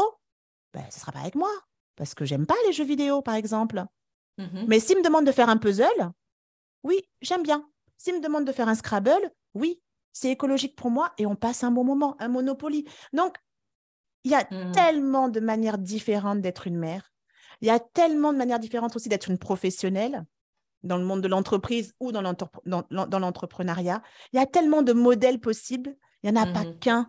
ben, ce ne sera pas avec moi. Parce que j'aime pas les jeux vidéo, par exemple. Mais s'ils me demandent de faire un puzzle, oui, j'aime bien. S'ils me demandent de faire un Scrabble, oui, c'est écologique pour moi et on passe un bon moment, un Monopoly. Donc, il y a tellement de manières différentes d'être une mère. Il y a tellement de manières différentes aussi d'être une professionnelle dans le monde de l'entreprise ou dans l'entrepreneuriat. Il y a tellement de modèles possibles. Il n'y en a pas qu'un.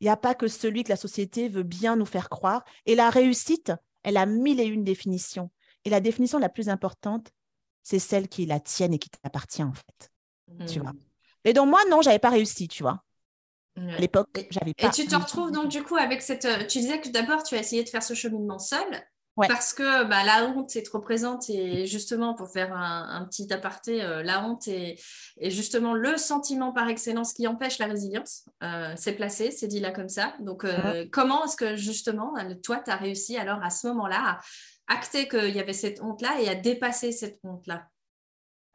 Il n'y a pas que celui que la société veut bien nous faire croire. Et la réussite... elle a 1001 définitions. Et la définition la plus importante, c'est celle qui est la tienne et qui t'appartient, en fait. Tu vois. Et donc, moi, non, je n'avais pas réussi, tu vois. À l'époque, j'avais pas. Et tu te retrouves donc, du coup, avec cette… Tu disais que d'abord, tu as essayé de faire ce cheminement seul. Ouais. Parce que bah, la honte est trop présente et justement, pour faire un petit aparté, la honte est justement le sentiment par excellence qui empêche la résilience. C'est placé, c'est dit là comme ça. Donc, comment est-ce que justement, toi, tu as réussi alors à ce moment-là à acter qu'il y avait cette honte-là et à dépasser cette honte-là?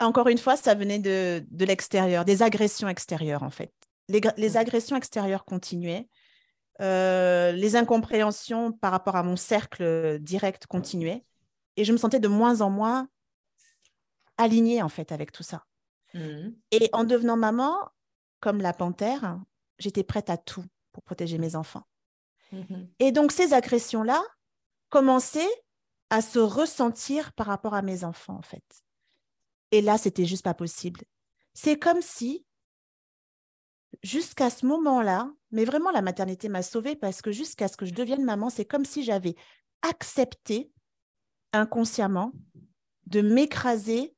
Encore une fois, ça venait de l'extérieur, des agressions extérieures en fait. Les agressions extérieures continuaient. Les incompréhensions par rapport à mon cercle direct continuaient et je me sentais de moins en moins alignée en fait avec tout ça. Et en devenant maman, comme la panthère, j'étais prête à tout pour protéger mes enfants. Et donc ces agressions-là commençaient à se ressentir par rapport à mes enfants en fait. Et là, c'était juste pas possible. C'est comme si jusqu'à ce moment-là, mais vraiment la maternité m'a sauvée parce que jusqu'à ce que je devienne maman, c'est comme si j'avais accepté inconsciemment de m'écraser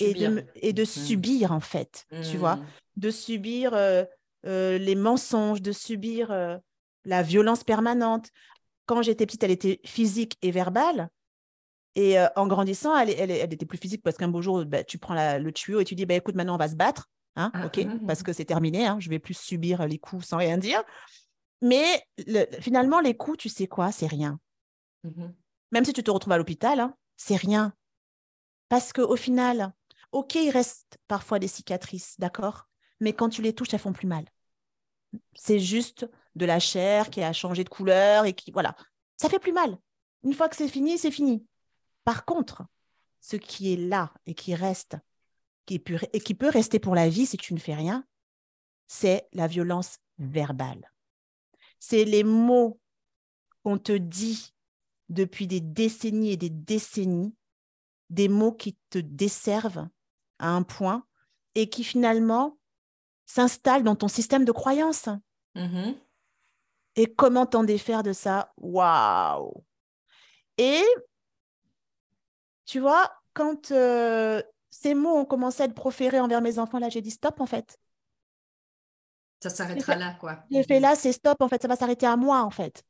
et de subir en fait, tu vois, de subir les mensonges, de subir la violence permanente. Quand j'étais petite, elle était physique et verbale. Et en grandissant, elle était plus physique parce qu'un beau jour, bah, tu prends le tuyau et tu dis bah, « Écoute, maintenant, on va se battre. ». Hein, okay, parce que c'est terminé, hein, je ne vais plus subir les coups sans rien dire. Mais finalement, les coups, tu sais quoi, c'est rien. Même si tu te retrouves à l'hôpital, hein, c'est rien. Parce qu'au final, ok, il reste parfois des cicatrices, d'accord, mais quand tu les touches, elles font plus mal. C'est juste de la chair qui a changé de couleur et qui, voilà, ça fait plus mal. Une fois que c'est fini, c'est fini. Par contre, ce qui est là et qui reste, et qui peut rester pour la vie si tu ne fais rien, c'est la violence verbale. C'est les mots qu'on te dit depuis des décennies et des décennies, des mots qui te desservent à un point et qui finalement s'installent dans ton système de croyance. Et comment t'en défaire de ça? Waouh! Et tu vois, quand... ces mots ont commencé à être proférés envers mes enfants. Là, j'ai dit stop, en fait. Ça s'arrêtera là, quoi. J'ai fait là, c'est stop, en fait. Ça va s'arrêter à moi, en fait.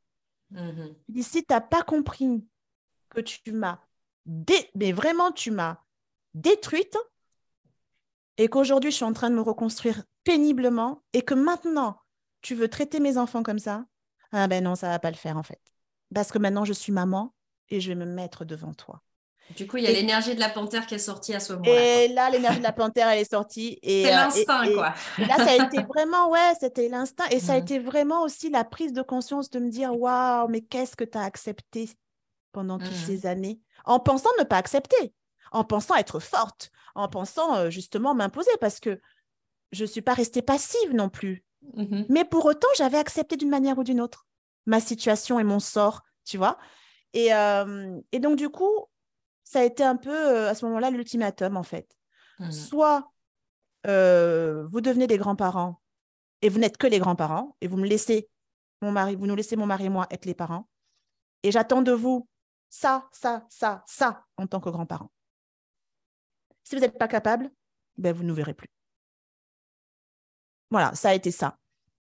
Je dis, si tu n'as pas compris que tu m'as... Mais vraiment, tu m'as détruite et qu'aujourd'hui, je suis en train de me reconstruire péniblement et que maintenant, tu veux traiter mes enfants comme ça, ah ben non, ça ne va pas le faire, en fait. Parce que maintenant, je suis maman et je vais me mettre devant toi. Du coup, il y a l'énergie de la panthère qui est sortie à ce moment-là. Et là, l'énergie de la panthère, elle est sortie. C'est l'instinct, quoi. Et là, ça a été vraiment, ouais, c'était l'instinct. Et ça a été vraiment aussi la prise de conscience de me dire, waouh, mais qu'est-ce que tu as accepté pendant toutes ces années? En pensant ne pas accepter, en pensant être forte, en pensant justement m'imposer, parce que je ne suis pas restée passive non plus. Mais pour autant, j'avais accepté d'une manière ou d'une autre ma situation et mon sort, tu vois. Et donc, du coup, ça a été un peu, à ce moment-là, l'ultimatum, en fait. Soit vous devenez des grands-parents et vous n'êtes que les grands-parents et vous me laissez, mon mari, vous nous laissez, mon mari et moi, être les parents. Et j'attends de vous ça, ça, ça, ça, en tant que grands-parents. Si vous n'êtes pas capable, ben, vous ne nous verrez plus. Voilà, ça a été ça.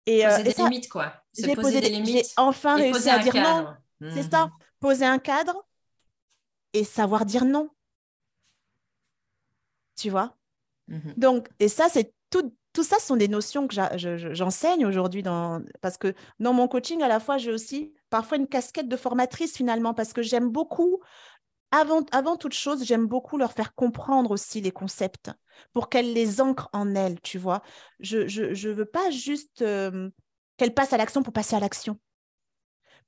Et, poser des limites, quoi. J'ai posé des limites. J'ai enfin réussi à dire non. C'est ça, poser un cadre. Et savoir dire non. Tu vois? Donc, et ça, c'est tout ça sont des notions que j'enseigne aujourd'hui parce que dans mon coaching, à la fois, j'ai aussi parfois une casquette de formatrice finalement parce que j'aime beaucoup, avant toute chose, j'aime beaucoup leur faire comprendre aussi les concepts pour qu'elles les ancrent en elles, tu vois? Je veux pas juste qu'elles passent à l'action pour passer à l'action.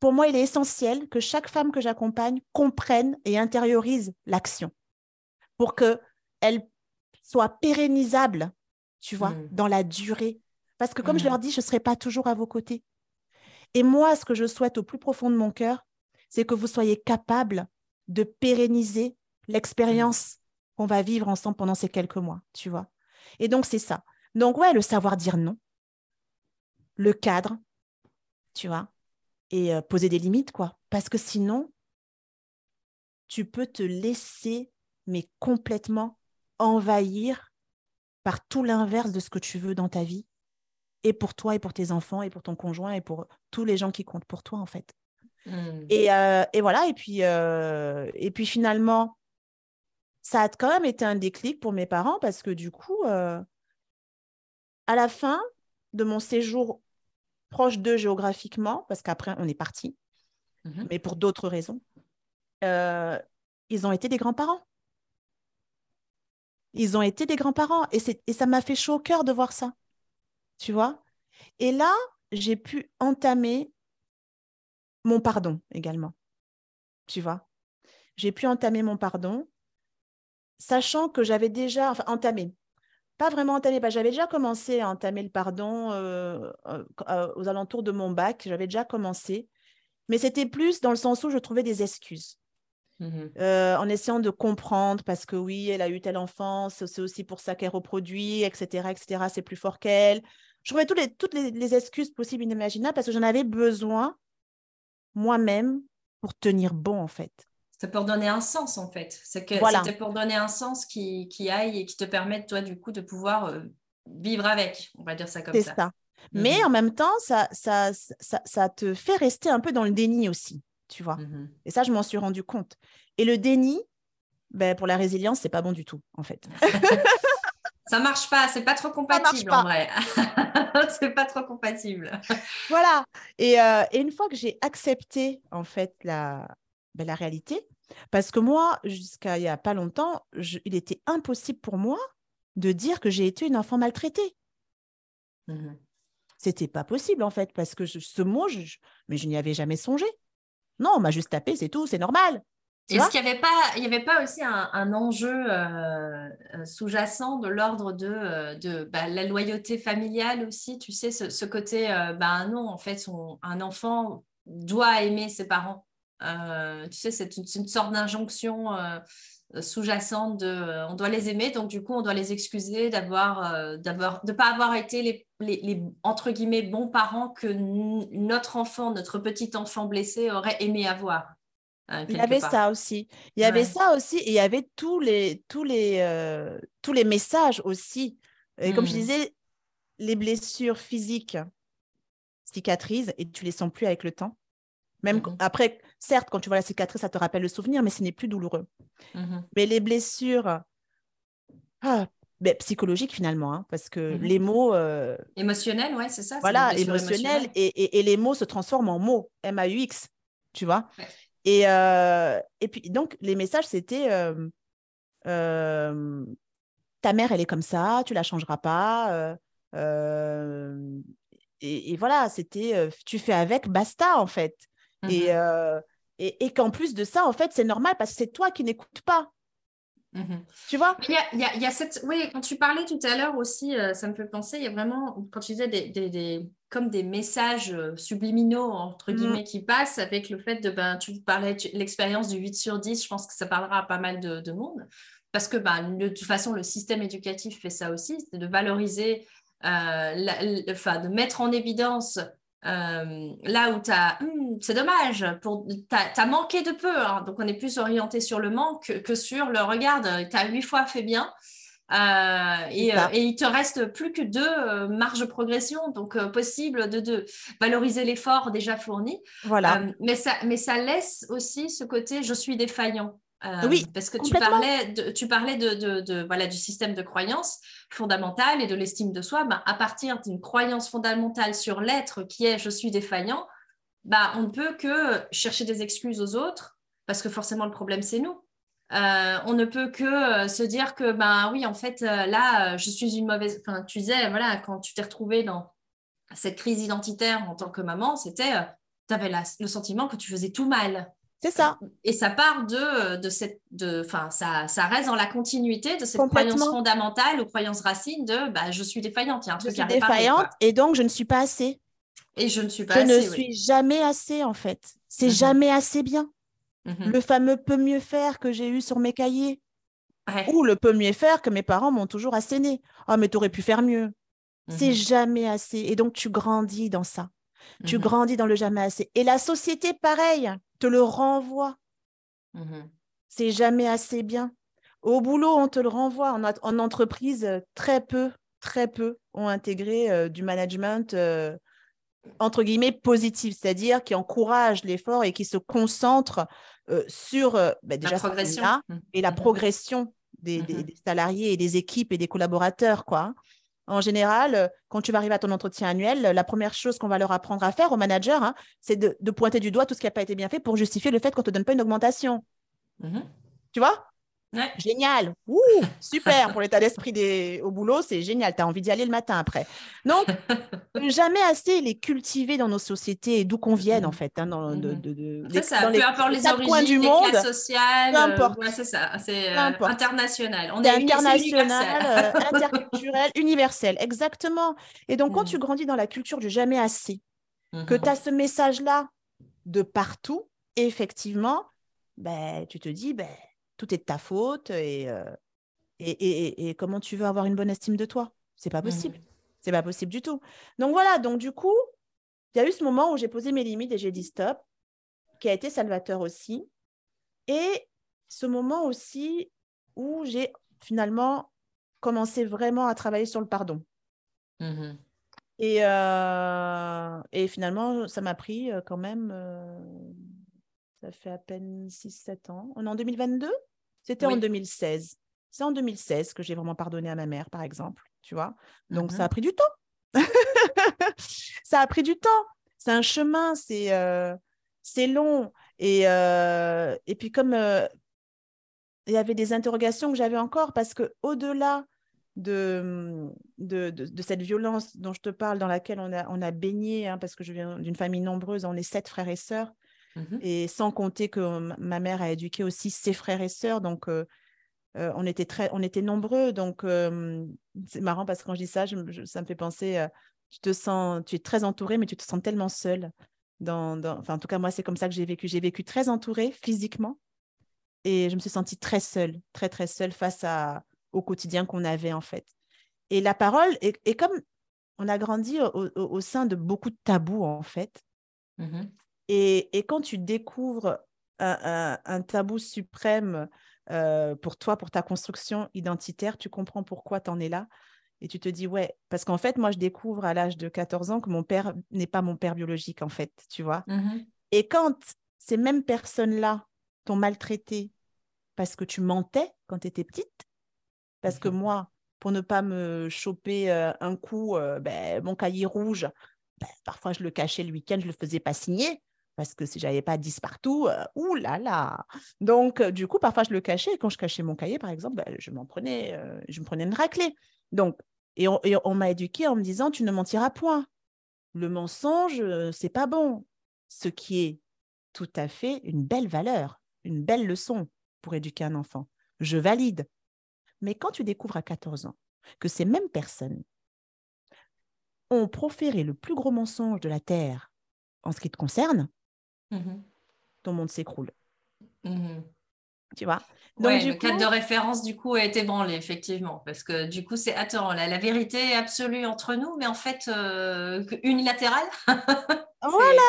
Pour moi, il est essentiel que chaque femme que j'accompagne comprenne et intériorise l'action pour qu'elle soit pérennisable, tu vois, dans la durée. Parce que comme je leur dis, je ne serai pas toujours à vos côtés. Et moi, ce que je souhaite au plus profond de mon cœur, c'est que vous soyez capable de pérenniser l'expérience qu'on va vivre ensemble pendant ces quelques mois, tu vois. Et donc, c'est ça. Donc, ouais, le savoir dire non, le cadre, tu vois. Et poser des limites, quoi. Parce que sinon, tu peux te laisser, mais complètement envahir par tout l'inverse de ce que tu veux dans ta vie. Et pour toi, et pour tes enfants, et pour ton conjoint, et pour tous les gens qui comptent pour toi, en fait. Et voilà. Et puis finalement, ça a quand même été un déclic pour mes parents parce que du coup, à la fin de mon séjour proche d'eux géographiquement, parce qu'après, on est partis, mais pour d'autres raisons, ils ont été des grands-parents. Ils ont été des grands-parents. Et ça m'a fait chaud au cœur de voir ça. Tu vois? Et là, j'ai pu entamer mon pardon également. Tu vois? J'ai pu entamer mon pardon, sachant que j'avais déjà... Enfin, entamé. Pas vraiment entamé. Bah, j'avais déjà commencé à entamer le pardon aux alentours de mon bac. J'avais déjà commencé. Mais c'était plus dans le sens où je trouvais des excuses. En essayant de comprendre parce que oui, elle a eu telle enfance, c'est aussi pour ça qu'elle reproduit, etc., etc., c'est plus fort qu'elle. Je trouvais toutes les excuses possibles, inimaginables, parce que j'en avais besoin moi-même pour tenir bon, en fait. C'était pour donner un sens, en fait. Voilà. C'était pour donner un sens qui aille et qui te permette, toi, du coup, de pouvoir vivre avec, on va dire ça comme ça. C'est ça. Mais en même temps, ça te fait rester un peu dans le déni aussi. Tu vois. Et ça, je m'en suis rendu compte. Et le déni, ben, pour la résilience, c'est pas bon du tout, en fait. Ça marche pas, c'est pas trop compatible, en vrai. C'est pas trop compatible. Voilà. Et une fois que j'ai accepté, en fait, la réalité, parce que moi, jusqu'à il y a pas longtemps, il était impossible pour moi de dire que j'ai été une enfant maltraitée. C'était pas possible, en fait, parce que ce mot, mais je n'y avais jamais songé. Non, on m'a juste tapé, c'est tout, c'est normal. Est-ce qu'il n'y avait pas aussi un enjeu sous-jacent de l'ordre de la loyauté familiale aussi, tu sais, ce côté, non, en fait, un enfant doit aimer ses parents. Tu sais, c'est une sorte d'injonction sous-jacente on doit les aimer, donc du coup, on doit les excuser de ne pas avoir été les entre guillemets bons parents que notre petit enfant blessé aurait aimé avoir. Il y avait ça aussi. Il y avait ça aussi et il y avait tous les messages aussi. Et comme je disais, les blessures physiques cicatrisent et tu les sens plus avec le temps. Même après, certes, quand tu vois la cicatrice, ça te rappelle le souvenir, mais ce n'est plus douloureux. Mais les blessures psychologiques, finalement, hein, parce que les mots... Émotionnels, ouais, c'est ça. Voilà, émotionnels, et les mots se transforment en mots, M-A-U-X, tu vois. Ouais. Et puis, donc, les messages, c'était ta mère, elle est comme ça, tu la changeras pas. Et voilà, c'était tu fais avec, basta, en fait. Et qu'en plus de ça, en fait, c'est normal parce que c'est toi qui n'écoutes pas. Tu vois, il y a cette... Oui, quand tu parlais tout à l'heure aussi, ça me fait penser, il y a vraiment, quand tu disais comme des messages subliminaux, entre guillemets, qui passent avec le fait de, tu parlais de l'expérience du 8 sur 10, je pense que ça parlera à pas mal de monde, parce que de toute façon, le système éducatif fait ça aussi, c'est de valoriser, de mettre en évidence... là où c'est dommage, t'as manqué de peu, hein. Donc on est plus orienté sur le manque que sur le regarde, t'as 8 fois fait bien, et il te reste plus que 2 marges de progression, donc possible de valoriser l'effort déjà fourni, voilà. Mais ça laisse aussi ce côté je suis défaillant. Oui, parce que tu parlais de voilà, du système de croyance fondamentale et de l'estime de soi. À partir d'une croyance fondamentale sur l'être qui est je suis défaillant, on ne peut que chercher des excuses aux autres parce que forcément le problème c'est nous. On ne peut que se dire que oui, en fait, là je suis une mauvaise... Enfin, tu disais, voilà, quand tu t'es retrouvée dans cette crise identitaire en tant que maman, c'était t'avais le sentiment que tu faisais tout mal. C'est ça. Et ça part ça reste dans la continuité de cette croyance fondamentale ou croyance racine de je suis défaillante. Il y a un truc à réparer. Je suis défaillante et donc je ne suis pas assez. Et je ne suis pas assez. Je ne suis jamais assez, en fait. C'est jamais assez bien. Le fameux peut mieux faire que j'ai eu sur mes cahiers. Ouais. Ou le peut mieux faire que mes parents m'ont toujours asséné. Ah, mais tu aurais pu faire mieux. C'est jamais assez. Et donc tu grandis dans ça. Tu grandis dans le jamais assez. Et la société, pareil, te le renvoie. C'est jamais assez bien. Au boulot, on te le renvoie. En entreprise, très peu ont intégré du management entre guillemets, positive, c'est-à-dire qui encourage l'effort et qui se concentre sur déjà la progression et la progression des salariés et des équipes et des collaborateurs, quoi. En général, quand tu vas arriver à ton entretien annuel, la première chose qu'on va leur apprendre à faire aux managers, c'est de pointer du doigt tout ce qui n'a pas été bien fait pour justifier le fait qu'on ne te donne pas une augmentation. Tu vois ? Ouais. Génial, ouh, super pour l'état d'esprit au boulot, c'est génial, t'as envie d'y aller le matin après. Donc, jamais assez les cultiver dans nos sociétés et d'où qu'on vienne en fait. Peu importe les origines, les classes sociales, peu importe. Ouais, c'est ça, c'est international. On est international, interculturel, universel, exactement. Et donc, quand tu grandis dans la culture du jamais assez, que t'as ce message-là de partout, effectivement, tu te dis, tout est de ta faute et comment tu veux avoir une bonne estime de toi? C'est pas possible. C'est pas possible du tout. Donc voilà, donc du coup, il y a eu ce moment où j'ai posé mes limites et j'ai dit stop, qui a été salvateur aussi. Et ce moment aussi où j'ai finalement commencé vraiment à travailler sur le pardon. Et finalement, ça m'a pris quand même... ça fait à peine 6-7 ans. On est en 2022 ? C'était en 2016. C'est en 2016 que j'ai vraiment pardonné à ma mère, par exemple. Tu vois ? Donc, ça a pris du temps. Ça a pris du temps. C'est un chemin. C'est long. Et puis, comme il y avait des interrogations que j'avais encore, parce qu'au-delà de cette violence dont je te parle, dans laquelle on a baigné, parce que je viens d'une famille nombreuse, on est 7 frères et sœurs, et sans compter que ma mère a éduqué aussi ses frères et sœurs, donc on était nombreux, donc c'est marrant parce que quand je dis ça, ça me fait penser, tu es très entourée mais tu te sens tellement seule, en tout cas moi c'est comme ça que j'ai vécu très entourée physiquement et je me suis sentie très seule, très très seule face au quotidien qu'on avait en fait. Et la parole, et comme on a grandi au sein de beaucoup de tabous en fait, Et quand tu découvres un tabou suprême pour toi, pour ta construction identitaire, tu comprends pourquoi tu en es là. Et tu te dis, ouais, parce qu'en fait, moi, je découvre à l'âge de 14 ans que mon père n'est pas mon père biologique, en fait, tu vois. Et quand ces mêmes personnes-là t'ont maltraité parce que tu mentais quand tu étais petite, parce que moi, pour ne pas me choper un coup, mon cahier rouge, parfois, je le cachais le week-end, je ne le faisais pas signer parce que si je n'avais pas 10 partout, oulala. Donc, du coup, parfois, je le cachais. Et quand je cachais mon cahier, par exemple, je me prenais une raclée. Donc, on m'a éduquée en me disant, tu ne mentiras point. Le mensonge, ce n'est pas bon. Ce qui est tout à fait une belle valeur, une belle leçon pour éduquer un enfant. Je valide. Mais quand tu découvres à 14 ans que ces mêmes personnes ont proféré le plus gros mensonge de la Terre en ce qui te concerne, ton monde s'écroule. Tu vois ? Donc, le cadre de référence, du coup, a été branlé, effectivement. Parce que, du coup, c'est, attends, la vérité absolue entre nous, mais en fait, unilatérale. Voilà !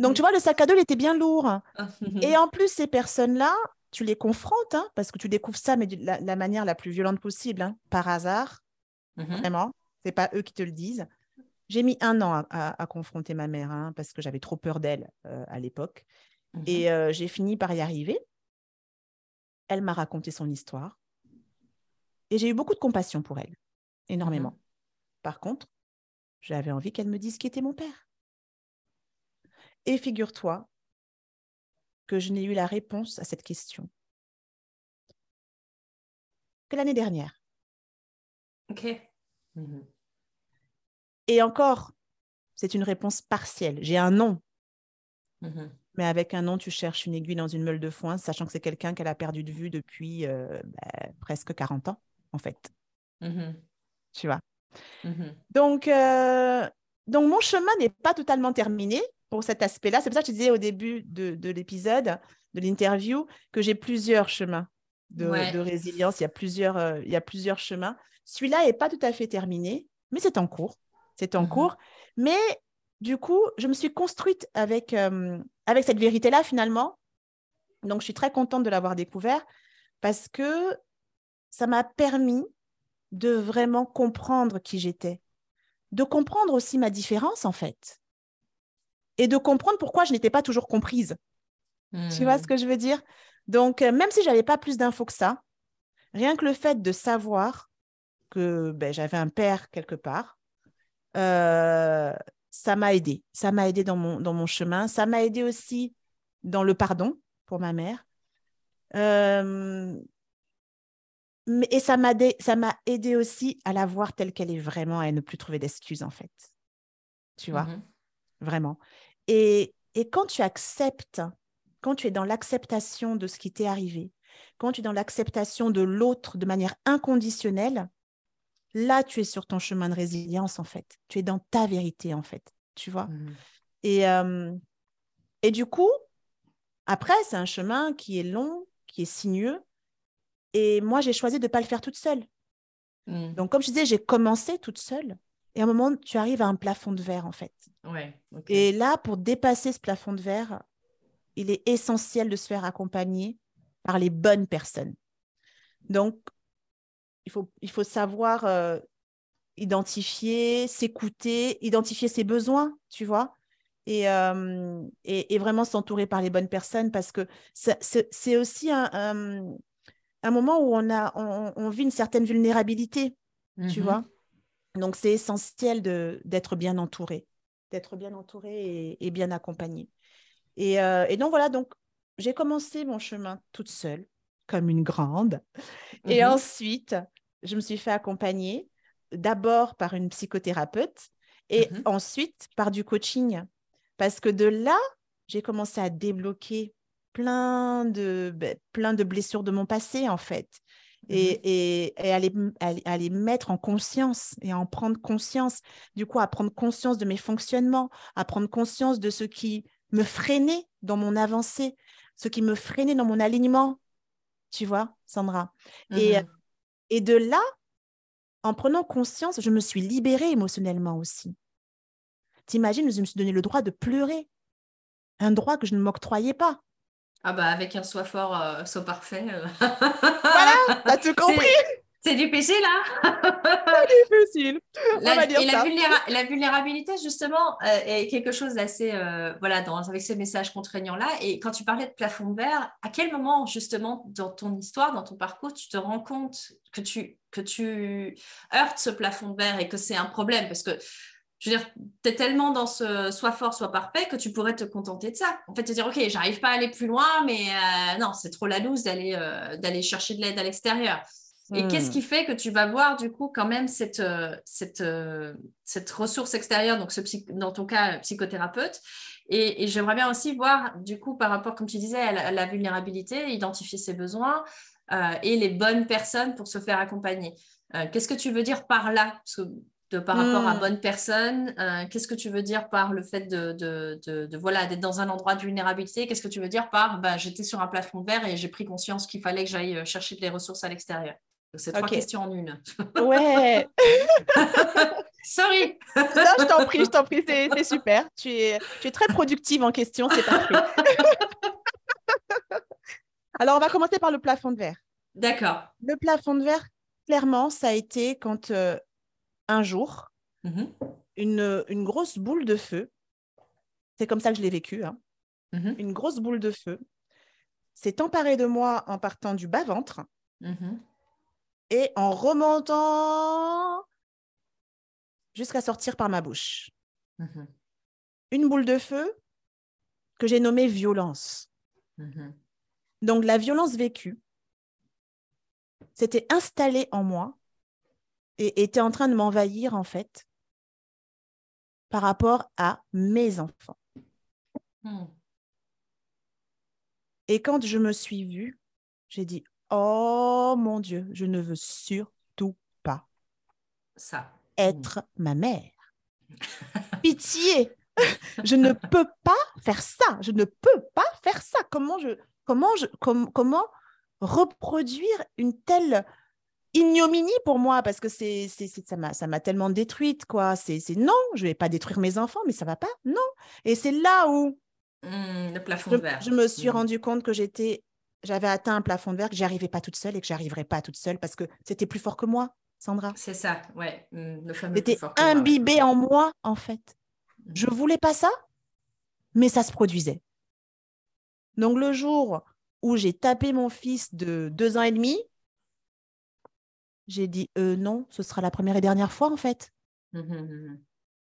Donc, tu vois, le sac à dos, il était bien lourd. Et en plus, ces personnes-là, tu les confrontes, parce que tu découvres ça, mais de la manière la plus violente possible, par hasard, vraiment. C'est pas eux qui te le disent. J'ai mis 1 an à confronter ma mère, parce que j'avais trop peur d'elle à l'époque. Et j'ai fini par y arriver. Elle m'a raconté son histoire. Et j'ai eu beaucoup de compassion pour elle, énormément. Par contre, j'avais envie qu'elle me dise qui était mon père. Et figure-toi que je n'ai eu la réponse à cette question que l'année dernière. OK. Et encore, c'est une réponse partielle. J'ai un nom. Mais avec un nom, tu cherches une aiguille dans une meule de foin, sachant que c'est quelqu'un qu'elle a perdu de vue depuis presque 40 ans, en fait. Tu vois. Donc, mon chemin n'est pas totalement terminé pour cet aspect-là. C'est pour ça que je disais au début de l'épisode, de l'interview, que j'ai plusieurs chemins de résilience. Il y a plusieurs chemins. Celui-là n'est pas tout à fait terminé, mais c'est en cours. Mais du coup, je me suis construite avec cette vérité-là, finalement. Donc, je suis très contente de l'avoir découvert parce que ça m'a permis de vraiment comprendre qui j'étais, de comprendre aussi ma différence, en fait. et de comprendre pourquoi je n'étais pas toujours comprise. Tu vois ce que je veux dire? Donc, même si je n'avais pas plus d'infos que ça, rien que le fait de savoir que j'avais un père quelque part, ça m'a aidée. Ça m'a aidée dans mon chemin. Ça m'a aidée aussi dans le pardon pour ma mère. Et ça m'a aidée aussi à la voir telle qu'elle est vraiment, à ne plus trouver d'excuses, en fait. Tu vois? Vraiment. Et quand tu acceptes, quand tu es dans l'acceptation de ce qui t'est arrivé, quand tu es dans l'acceptation de l'autre de manière inconditionnelle, là, tu es sur ton chemin de résilience, en fait. Tu es dans ta vérité, en fait. Tu vois? Et du coup, après, c'est un chemin qui est long, qui est sinueux. Et moi, j'ai choisi de ne pas le faire toute seule. Donc, comme je disais, j'ai commencé toute seule. Et à un moment, tu arrives à un plafond de verre, en fait. Ouais, okay. Et là, pour dépasser ce plafond de verre, il est essentiel de se faire accompagner par les bonnes personnes. Donc, il faut savoir identifier, s'écouter, identifier ses besoins, tu vois, et vraiment s'entourer par les bonnes personnes, parce que c'est aussi un moment où on vit une certaine vulnérabilité, tu vois. Donc, c'est essentiel d'être bien entouré, et bien accompagné. Et donc, voilà, donc, j'ai commencé mon chemin toute seule, comme une grande. Et ensuite, je me suis fait accompagner d'abord par une psychothérapeute et ensuite par du coaching. Parce que de là, j'ai commencé à débloquer plein de blessures de mon passé, en fait. Et à les mettre en conscience et à en prendre conscience. Du coup, à prendre conscience de mes fonctionnements, à prendre conscience de ce qui me freinait dans mon avancée, ce qui me freinait dans mon alignement. Tu vois, Sandra. Et de là, en prenant conscience, je me suis libérée émotionnellement aussi. T'imagines, je me suis donné le droit de pleurer. Un droit que je ne m'octroyais pas. Ah bah, avec un soi fort, soi parfait. Voilà, t'as tout compris. C'est du péché, là. C'est difficile, on va dire ça. La vulnérabilité, justement, est quelque chose d'assez... avec ce message contraignant-là. Et quand tu parlais de plafond de verre, à quel moment, justement, dans ton histoire, dans ton parcours, tu te rends compte que tu heurtes ce plafond de verre et que c'est un problème? Parce que, je veux dire, tu es tellement dans ce « soit fort, soit parfait » que tu pourrais te contenter de ça. En fait, te dire « Ok, j'arrive pas à aller plus loin, mais non, c'est trop la loose d'aller chercher de l'aide à l'extérieur. » Et qu'est-ce qui fait que tu vas voir, du coup, quand même cette ressource extérieure, donc dans ton cas, psychothérapeute. Et j'aimerais bien aussi voir, du coup, par rapport, comme tu disais, à la vulnérabilité, identifier ses besoins et les bonnes personnes pour se faire accompagner. Qu'est-ce que tu veux dire par là? Parce que, par rapport à bonnes personnes, qu'est-ce que tu veux dire par le fait de d'être dans un endroit de vulnérabilité? Qu'est-ce que tu veux dire par j'étais sur un plafond de verre et j'ai pris conscience qu'il fallait que j'aille chercher des ressources à l'extérieur? Donc, c'est trois questions en une. Ouais. Sorry. Non, je t'en prie, c'est super. Tu es très productive en question, c'est parfait. Alors, on va commencer par le plafond de verre. D'accord. Le plafond de verre, clairement, ça a été quand un jour, une grosse boule de feu, c'est comme ça que je l'ai vécu, hein. Une grosse boule de feu s'est emparée de moi en partant du bas-ventre. Et en remontant jusqu'à sortir par ma bouche. Une boule de feu que j'ai nommée violence. Donc, la violence vécue s'était installée en moi et était en train de m'envahir, en fait, par rapport à mes enfants. Et quand je me suis vue, j'ai dit... Oh mon Dieu, je ne veux surtout pas être ma mère. Pitié, je ne peux pas faire ça. Je ne peux pas faire ça. Comment reproduire une telle ignominie pour moi? Parce que ça m'a tellement détruite, quoi. Non, je ne vais pas détruire mes enfants, mais ça ne va pas. Non. Et c'est là où le plafond de verre. Je me suis rendu compte que j'avais atteint un plafond de verre, que je n'y arrivais pas toute seule et que je n'arriverais pas toute seule parce que c'était plus fort que moi, Sandra. C'est ça, ouais. Le fameux plus fort que moi. C'était imbibé en moi, en fait. Je ne voulais pas ça, mais ça se produisait. Donc, le jour où j'ai tapé mon fils de 2 ans et demi, j'ai dit « Non, ce sera la première et dernière fois en fait. »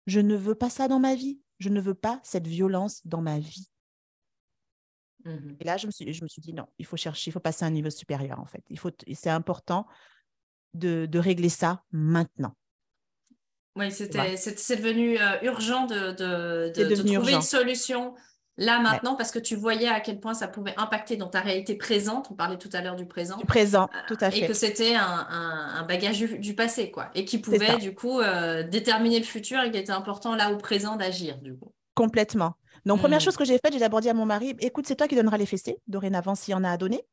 Je ne veux pas ça dans ma vie. Je ne veux pas cette violence dans ma vie. Et là, je me suis dit non, il faut chercher, il faut passer à un niveau supérieur en fait. C'est important de régler ça maintenant. Oui, c'est devenu urgent de trouver une solution là maintenant parce que tu voyais à quel point ça pouvait impacter dans ta réalité présente. On parlait tout à l'heure du présent. Du présent, tout à fait. Et que c'était un bagage du passé quoi, et qui pouvait du coup déterminer le futur et qu'il était important là au présent d'agir du coup. Complètement. Donc, première chose que j'ai faite, j'ai d'abord dit à mon mari, écoute, c'est toi qui donneras les fessées, dorénavant, s'il y en a à donner.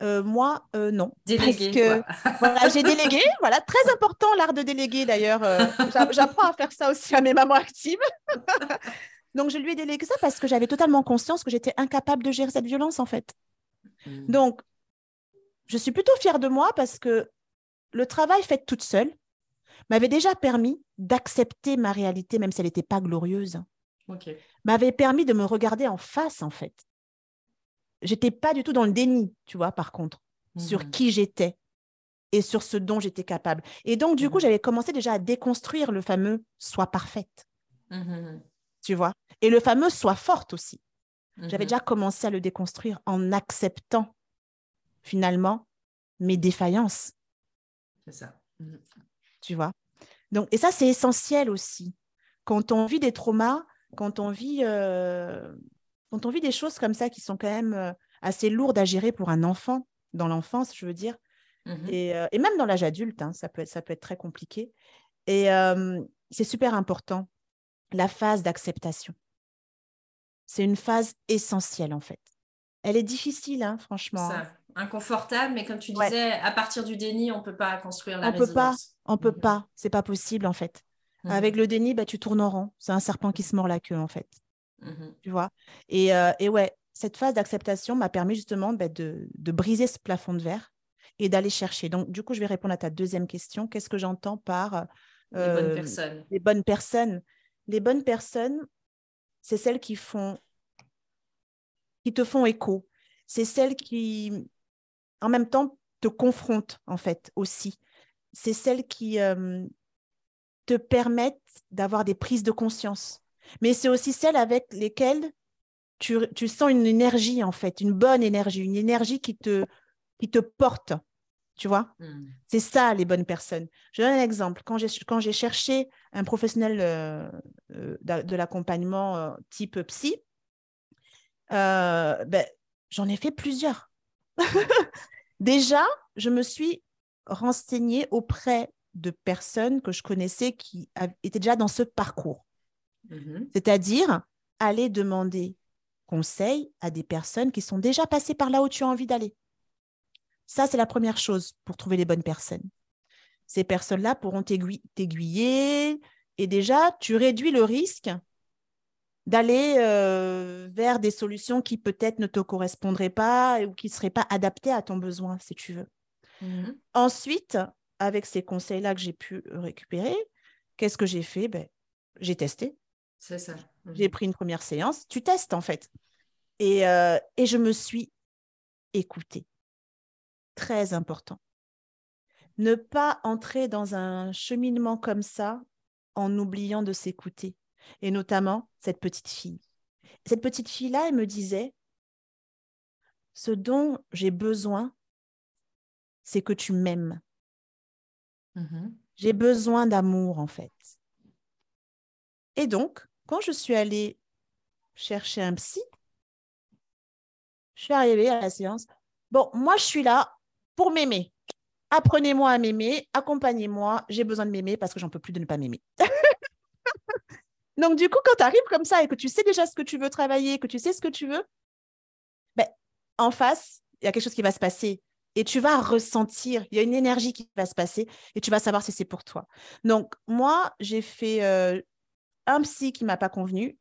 Moi, non. Délégué. Parce que, voilà, j'ai délégué. Voilà, très important, l'art de déléguer, d'ailleurs. J'apprends à faire ça aussi à mes mamans actives. Donc, je lui ai délégué ça parce que j'avais totalement conscience que j'étais incapable de gérer cette violence, en fait. Donc, je suis plutôt fière de moi parce que le travail fait toute seule m'avait déjà permis d'accepter ma réalité, même si elle n'était pas glorieuse. Okay. M'avait permis de me regarder en face en fait. J'étais pas du tout dans le déni, tu vois, par contre, sur qui j'étais et sur ce dont j'étais capable. Et donc du coup, j'avais commencé déjà à déconstruire le fameux sois parfaite. Tu vois, et le fameux sois forte aussi. J'avais déjà commencé à le déconstruire en acceptant finalement mes défaillances. C'est ça. Tu vois. Donc et ça c'est essentiel aussi quand on vit des traumas. Quand on vit des choses comme ça qui sont quand même assez lourdes à gérer pour un enfant, dans l'enfance, je veux dire, et même dans l'âge adulte, hein, ça peut être très compliqué. Et c'est super important, la phase d'acceptation. C'est une phase essentielle, en fait. Elle est difficile, hein, franchement. Ça, inconfortable, mais comme tu disais, à partir du déni, on ne peut pas construire la résilience. On ne peut pas, ce n'est pas possible, en fait. Avec le déni, bah, tu tournes en rond. C'est un serpent qui se mord la queue, en fait. Tu vois ? Et ouais, cette phase d'acceptation m'a permis justement bah, de briser ce plafond de verre et d'aller chercher. Donc, du coup, je vais répondre à ta deuxième question. Qu'est-ce que j'entends par les bonnes personnes ? Les bonnes personnes. Les bonnes personnes, c'est celles qui te font écho. C'est celles qui, en même temps, te confrontent, en fait, aussi. C'est celles qui... te permettent d'avoir des prises de conscience. Mais c'est aussi celles avec lesquelles tu sens une énergie, en fait, une bonne énergie, une énergie qui te porte, tu vois. C'est ça, les bonnes personnes. Je donne un exemple. Quand j'ai cherché un professionnel de l'accompagnement type psy, ben, j'en ai fait plusieurs. Déjà, je me suis renseignée auprès de personnes que je connaissais qui étaient déjà dans ce parcours. C'est-à-dire aller demander conseil à des personnes qui sont déjà passées par là où tu as envie d'aller. Ça, c'est la première chose pour trouver les bonnes personnes. Ces personnes-là pourront t'aiguiller et déjà, tu réduis le risque d'aller vers des solutions qui peut-être ne te correspondraient pas ou qui ne seraient pas adaptées à ton besoin, si tu veux. Ensuite, avec ces conseils-là que j'ai pu récupérer, qu'est-ce que j'ai fait ? Ben, j'ai testé. C'est ça. J'ai pris une première séance. Tu testes, en fait. Et je me suis écoutée. Très important. Ne pas entrer dans un cheminement comme ça en oubliant de s'écouter. Et notamment, cette petite fille. Cette petite fille-là, elle me disait, « Ce dont j'ai besoin, c'est que tu m'aimes. » J'ai besoin d'amour en fait. Et donc, quand je suis allée chercher un psy, je suis arrivée à la séance. Bon, moi, je suis là pour m'aimer. Apprenez-moi à m'aimer, accompagnez-moi. J'ai besoin de m'aimer parce que j'en peux plus de ne pas m'aimer. Donc, du coup, quand tu arrives comme ça et que tu sais déjà ce que tu veux travailler, que tu sais ce que tu veux, ben, en face, il y a quelque chose qui va se passer. Et tu vas ressentir, il y a une énergie qui va se passer et tu vas savoir si c'est pour toi. Donc, moi, j'ai fait un psy qui ne m'a pas convenu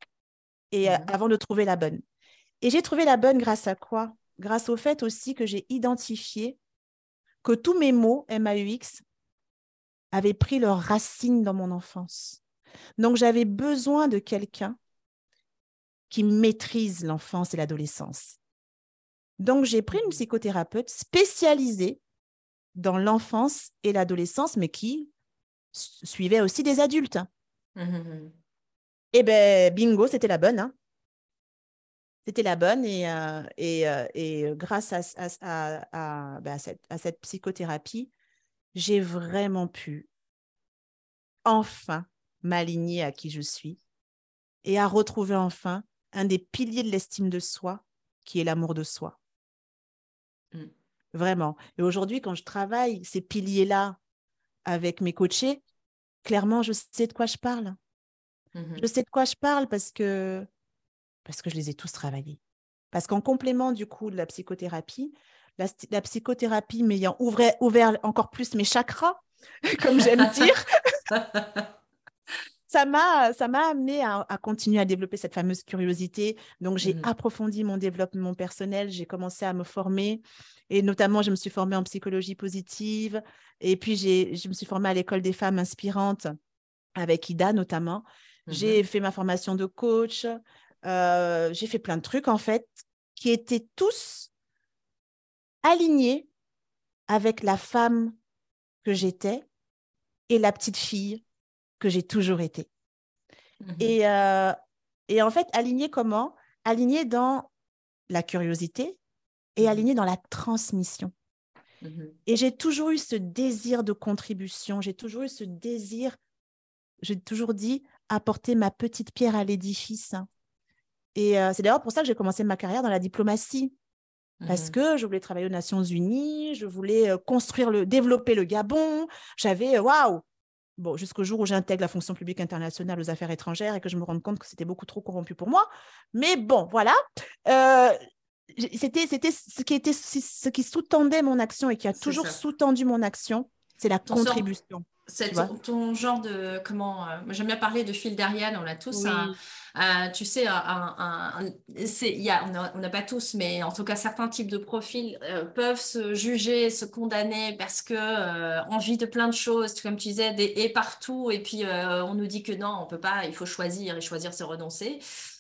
et, avant de trouver la bonne. Et j'ai trouvé la bonne grâce à quoi ? Grâce au fait aussi que j'ai identifié que tous mes mots, M-A-U-X, avaient pris leurs racines dans mon enfance. Donc, j'avais besoin de quelqu'un qui maîtrise l'enfance et l'adolescence. Donc, j'ai pris une psychothérapeute spécialisée dans l'enfance et l'adolescence, mais qui suivait aussi des adultes. Mmh. Et bien, bingo, c'était la bonne. Hein. C'était la bonne et grâce à cette psychothérapie, j'ai vraiment pu enfin m'aligner à qui je suis et à retrouver enfin un des piliers de l'estime de soi qui est l'amour de soi. Mm. Vraiment. Et aujourd'hui, quand je travaille ces piliers-là avec mes coachés, clairement, je sais de quoi je parle. Mm-hmm. Je sais de quoi je parle parce que je les ai tous travaillés. Parce qu'en complément du coup de la psychothérapie, la psychothérapie m'ayant ouvert encore plus mes chakras, comme j'aime dire, ça m'a amenée à continuer à développer cette fameuse curiosité. Donc, j'ai approfondi mon développement personnel, j'ai commencé à me former et notamment, je me suis formée en psychologie positive et puis je me suis formée à l'école des femmes inspirantes avec Ida notamment. Mm-hmm. J'ai fait ma formation de coach. J'ai fait plein de trucs en fait qui étaient tous alignés avec la femme que j'étais et la petite fille que j'ai toujours été. Mmh. Et en fait, alignés comment ? Alignés dans la curiosité et alignés dans la transmission. Mmh. Et j'ai toujours eu ce désir de contribution, j'ai toujours eu ce désir, j'ai toujours dit, apporter ma petite pierre à l'édifice. Et c'est d'ailleurs pour ça que j'ai commencé ma carrière dans la diplomatie, parce que je voulais travailler aux Nations Unies, je voulais développer le Gabon, j'avais, waouh ! Bon, jusqu'au jour où j'intègre la fonction publique internationale aux affaires étrangères et que je me rende compte que c'était beaucoup trop corrompu pour moi, mais bon, voilà, c'était ce qui sous-tendait mon action et qui a toujours sous-tendu mon action, c'est la contribution. C'est ton genre de j'aime bien parler de fil d'Ariane, on a tous, oui. On n'a pas tous, mais en tout cas certains types de profils peuvent se juger, se condamner parce que on vit de plein de choses, comme tu disais, des et partout, et puis on nous dit que non, on peut pas, il faut choisir, et choisir c'est renoncer.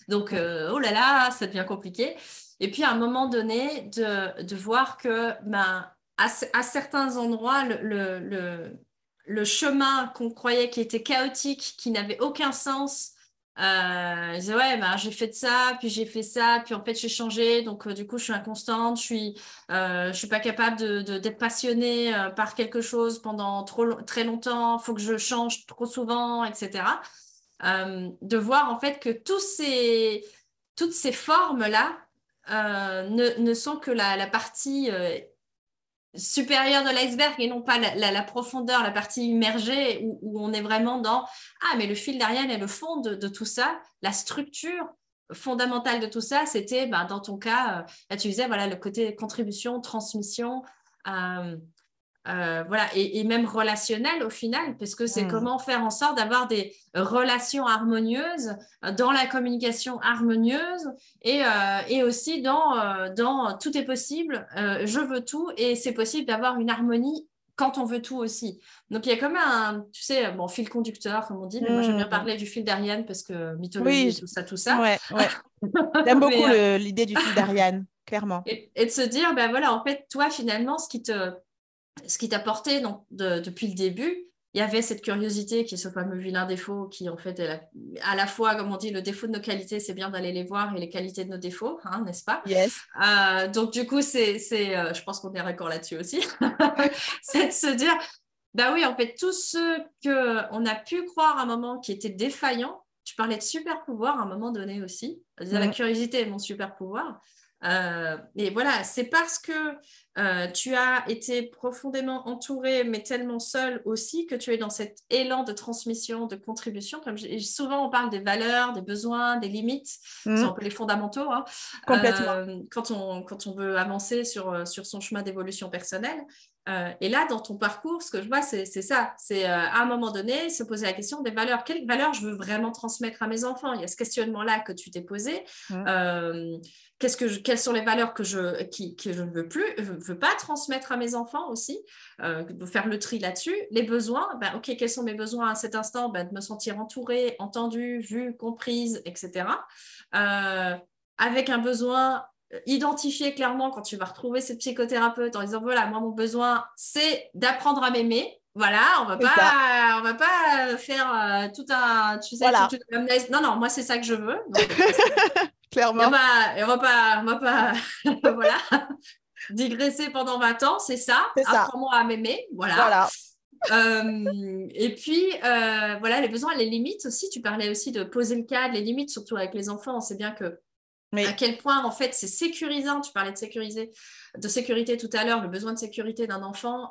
Donc oh là là, ça devient compliqué. Et puis à un moment donné, de voir que à certains endroits le chemin qu'on croyait qui était chaotique, qui n'avait aucun sens, je disais ouais, j'ai fait de ça, puis j'ai fait ça, puis en fait j'ai changé, donc du coup je suis inconstante, je suis pas capable d'être passionnée par quelque chose pendant très longtemps, faut que je change trop souvent, etc. De voir en fait que toutes ces formes là ne sont que la partie supérieure de l'iceberg et non pas la profondeur, la partie immergée où on est vraiment dans mais le fil d'Ariane est le fond de tout ça, la structure fondamentale de tout ça, c'était dans ton cas, là tu disais le côté contribution, transmission, et même relationnel au final, parce que c'est comment faire en sorte d'avoir des relations harmonieuses, dans la communication harmonieuse et aussi dans tout est possible, je veux tout et c'est possible d'avoir une harmonie quand on veut tout aussi. Donc il y a comme un fil conducteur comme on dit, mais moi j'aime bien parler du fil d'Ariane parce que mythologie, oui, tout ça. Ouais. J'aime beaucoup l'idée du fil d'Ariane, clairement. Et de se dire en fait toi finalement ce qui t'apportait depuis le début, il y avait cette curiosité qui est ce fameux vilain défaut qui en fait est à la fois, comme on dit, le défaut de nos qualités, c'est bien d'aller les voir, et les qualités de nos défauts, hein, n'est-ce pas ? Yes. Donc du coup, c'est je pense qu'on est raccord là-dessus aussi, c'est de se dire, oui, en fait, tous ceux qu'on a pu croire à un moment qui étaient défaillants, tu parlais de super pouvoir à un moment donné aussi, la curiosité est mon super pouvoir. Et voilà, c'est parce que tu as été profondément entourée, mais tellement seule aussi, que tu es dans cet élan de transmission, de contribution. Comme souvent, on parle des valeurs, des besoins, des limites, c'est un peu les fondamentaux, hein, complètement. Quand on veut avancer sur son chemin d'évolution personnelle. Et là, dans ton parcours, ce que je vois, c'est ça. C'est à un moment donné, se poser la question des valeurs. Quelles valeurs je veux vraiment transmettre à mes enfants ? Il y a ce questionnement-là que tu t'es posé. Quelles sont les valeurs que je ne veux plus veux pas transmettre à mes enfants aussi, faire le tri là-dessus. Les besoins, ben, ok, quels sont mes besoins à cet instant? Ben, de me sentir entourée, entendue, vue, comprise, etc. Avec un besoin identifié clairement quand tu vas retrouver cette psychothérapeute en disant voilà, moi mon besoin c'est d'apprendre à m'aimer. Voilà, on va pas faire tout un, tu sais, voilà. Non, moi c'est ça que je veux. Donc, clairement. On va pas voilà, digresser pendant 20 ans, c'est ça. C'est ça. Apprends-moi à m'aimer, voilà. Et puis voilà, les besoins, les limites aussi. Tu parlais aussi de poser le cadre, les limites, surtout avec les enfants. On sait bien que à quel point en fait c'est sécurisant. Tu parlais de sécurité tout à l'heure, le besoin de sécurité d'un enfant,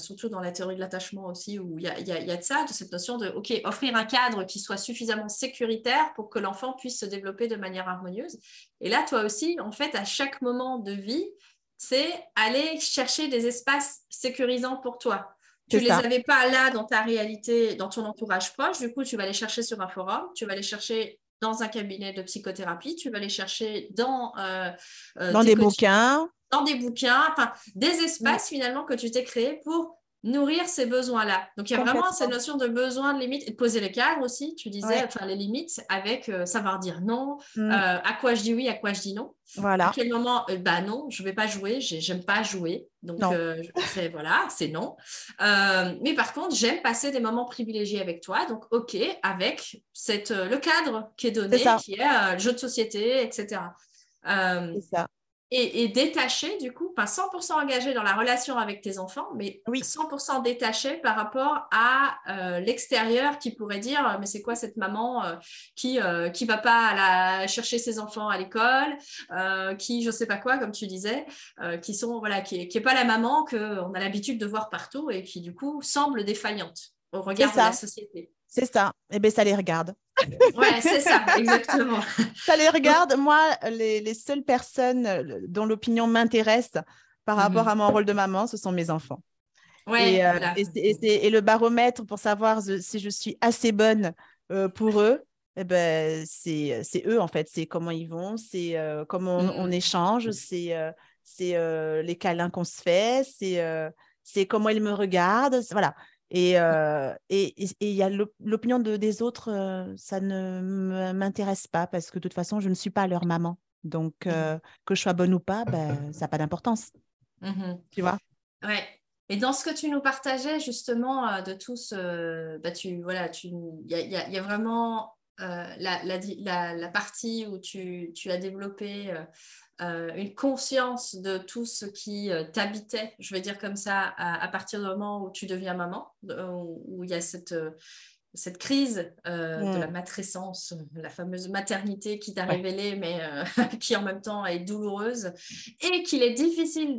surtout dans la théorie de l'attachement aussi, où il y a de ça, de cette notion de ok, offrir un cadre qui soit suffisamment sécuritaire pour que l'enfant puisse se développer de manière harmonieuse. Et là, toi aussi, en fait, à chaque moment de vie, c'est aller chercher des espaces sécurisants pour toi. Tu ne les avais pas là dans ta réalité, dans ton entourage proche. Du coup, tu vas les chercher sur un forum, tu vas les chercher dans un cabinet de psychothérapie, tu vas les chercher dans des bouquins, enfin, des espaces finalement que tu t'es créé pour nourrir ces besoins-là. Donc, il y a vraiment cette notion de besoin, de limite, et de poser le cadre aussi, tu disais, enfin, les limites avec savoir dire non, à quoi je dis oui, à quoi je dis non. Voilà. À quel moment, non, je ne vais pas jouer, j'aime pas jouer, donc c'est non. Mais par contre, j'aime passer des moments privilégiés avec toi, donc ok, avec le cadre qui est donné, qui est le jeu de société, etc. C'est ça. Et détaché du coup, pas 100% engagé dans la relation avec tes enfants, mais 100% détaché par rapport à l'extérieur qui pourrait dire mais c'est quoi cette maman qui va pas chercher ses enfants à l'école, qui je sais pas quoi comme tu disais, qui sont voilà qui est pas la maman qu'on a l'habitude de voir partout et qui du coup semble défaillante au regard de la société. C'est ça. Eh bien, ça les regarde. Ouais, c'est ça, exactement. Ça les regarde. Moi, les seules personnes dont l'opinion m'intéresse par rapport à mon rôle de maman, ce sont mes enfants. Ouais, voilà. Et le baromètre pour savoir si je suis assez bonne pour eux, eh ben, c'est eux, en fait. C'est comment ils vont, c'est comment on échange, c'est les câlins qu'on se fait, c'est comment ils me regardent. Voilà. Et y a l'opinion des autres, ça ne m'intéresse pas parce que de toute façon, je ne suis pas leur maman. Donc, que je sois bonne ou pas, ça n'a pas d'importance. Tu vois ? Ouais. Et dans ce que tu nous partageais justement de tous, il y a vraiment la partie où tu as développé une conscience de tout ce qui t'habitait, je vais dire comme ça, à partir du moment où tu deviens maman, où il y a cette crise de la matrescence, la fameuse maternité qui t'a révélée, mais qui en même temps est douloureuse et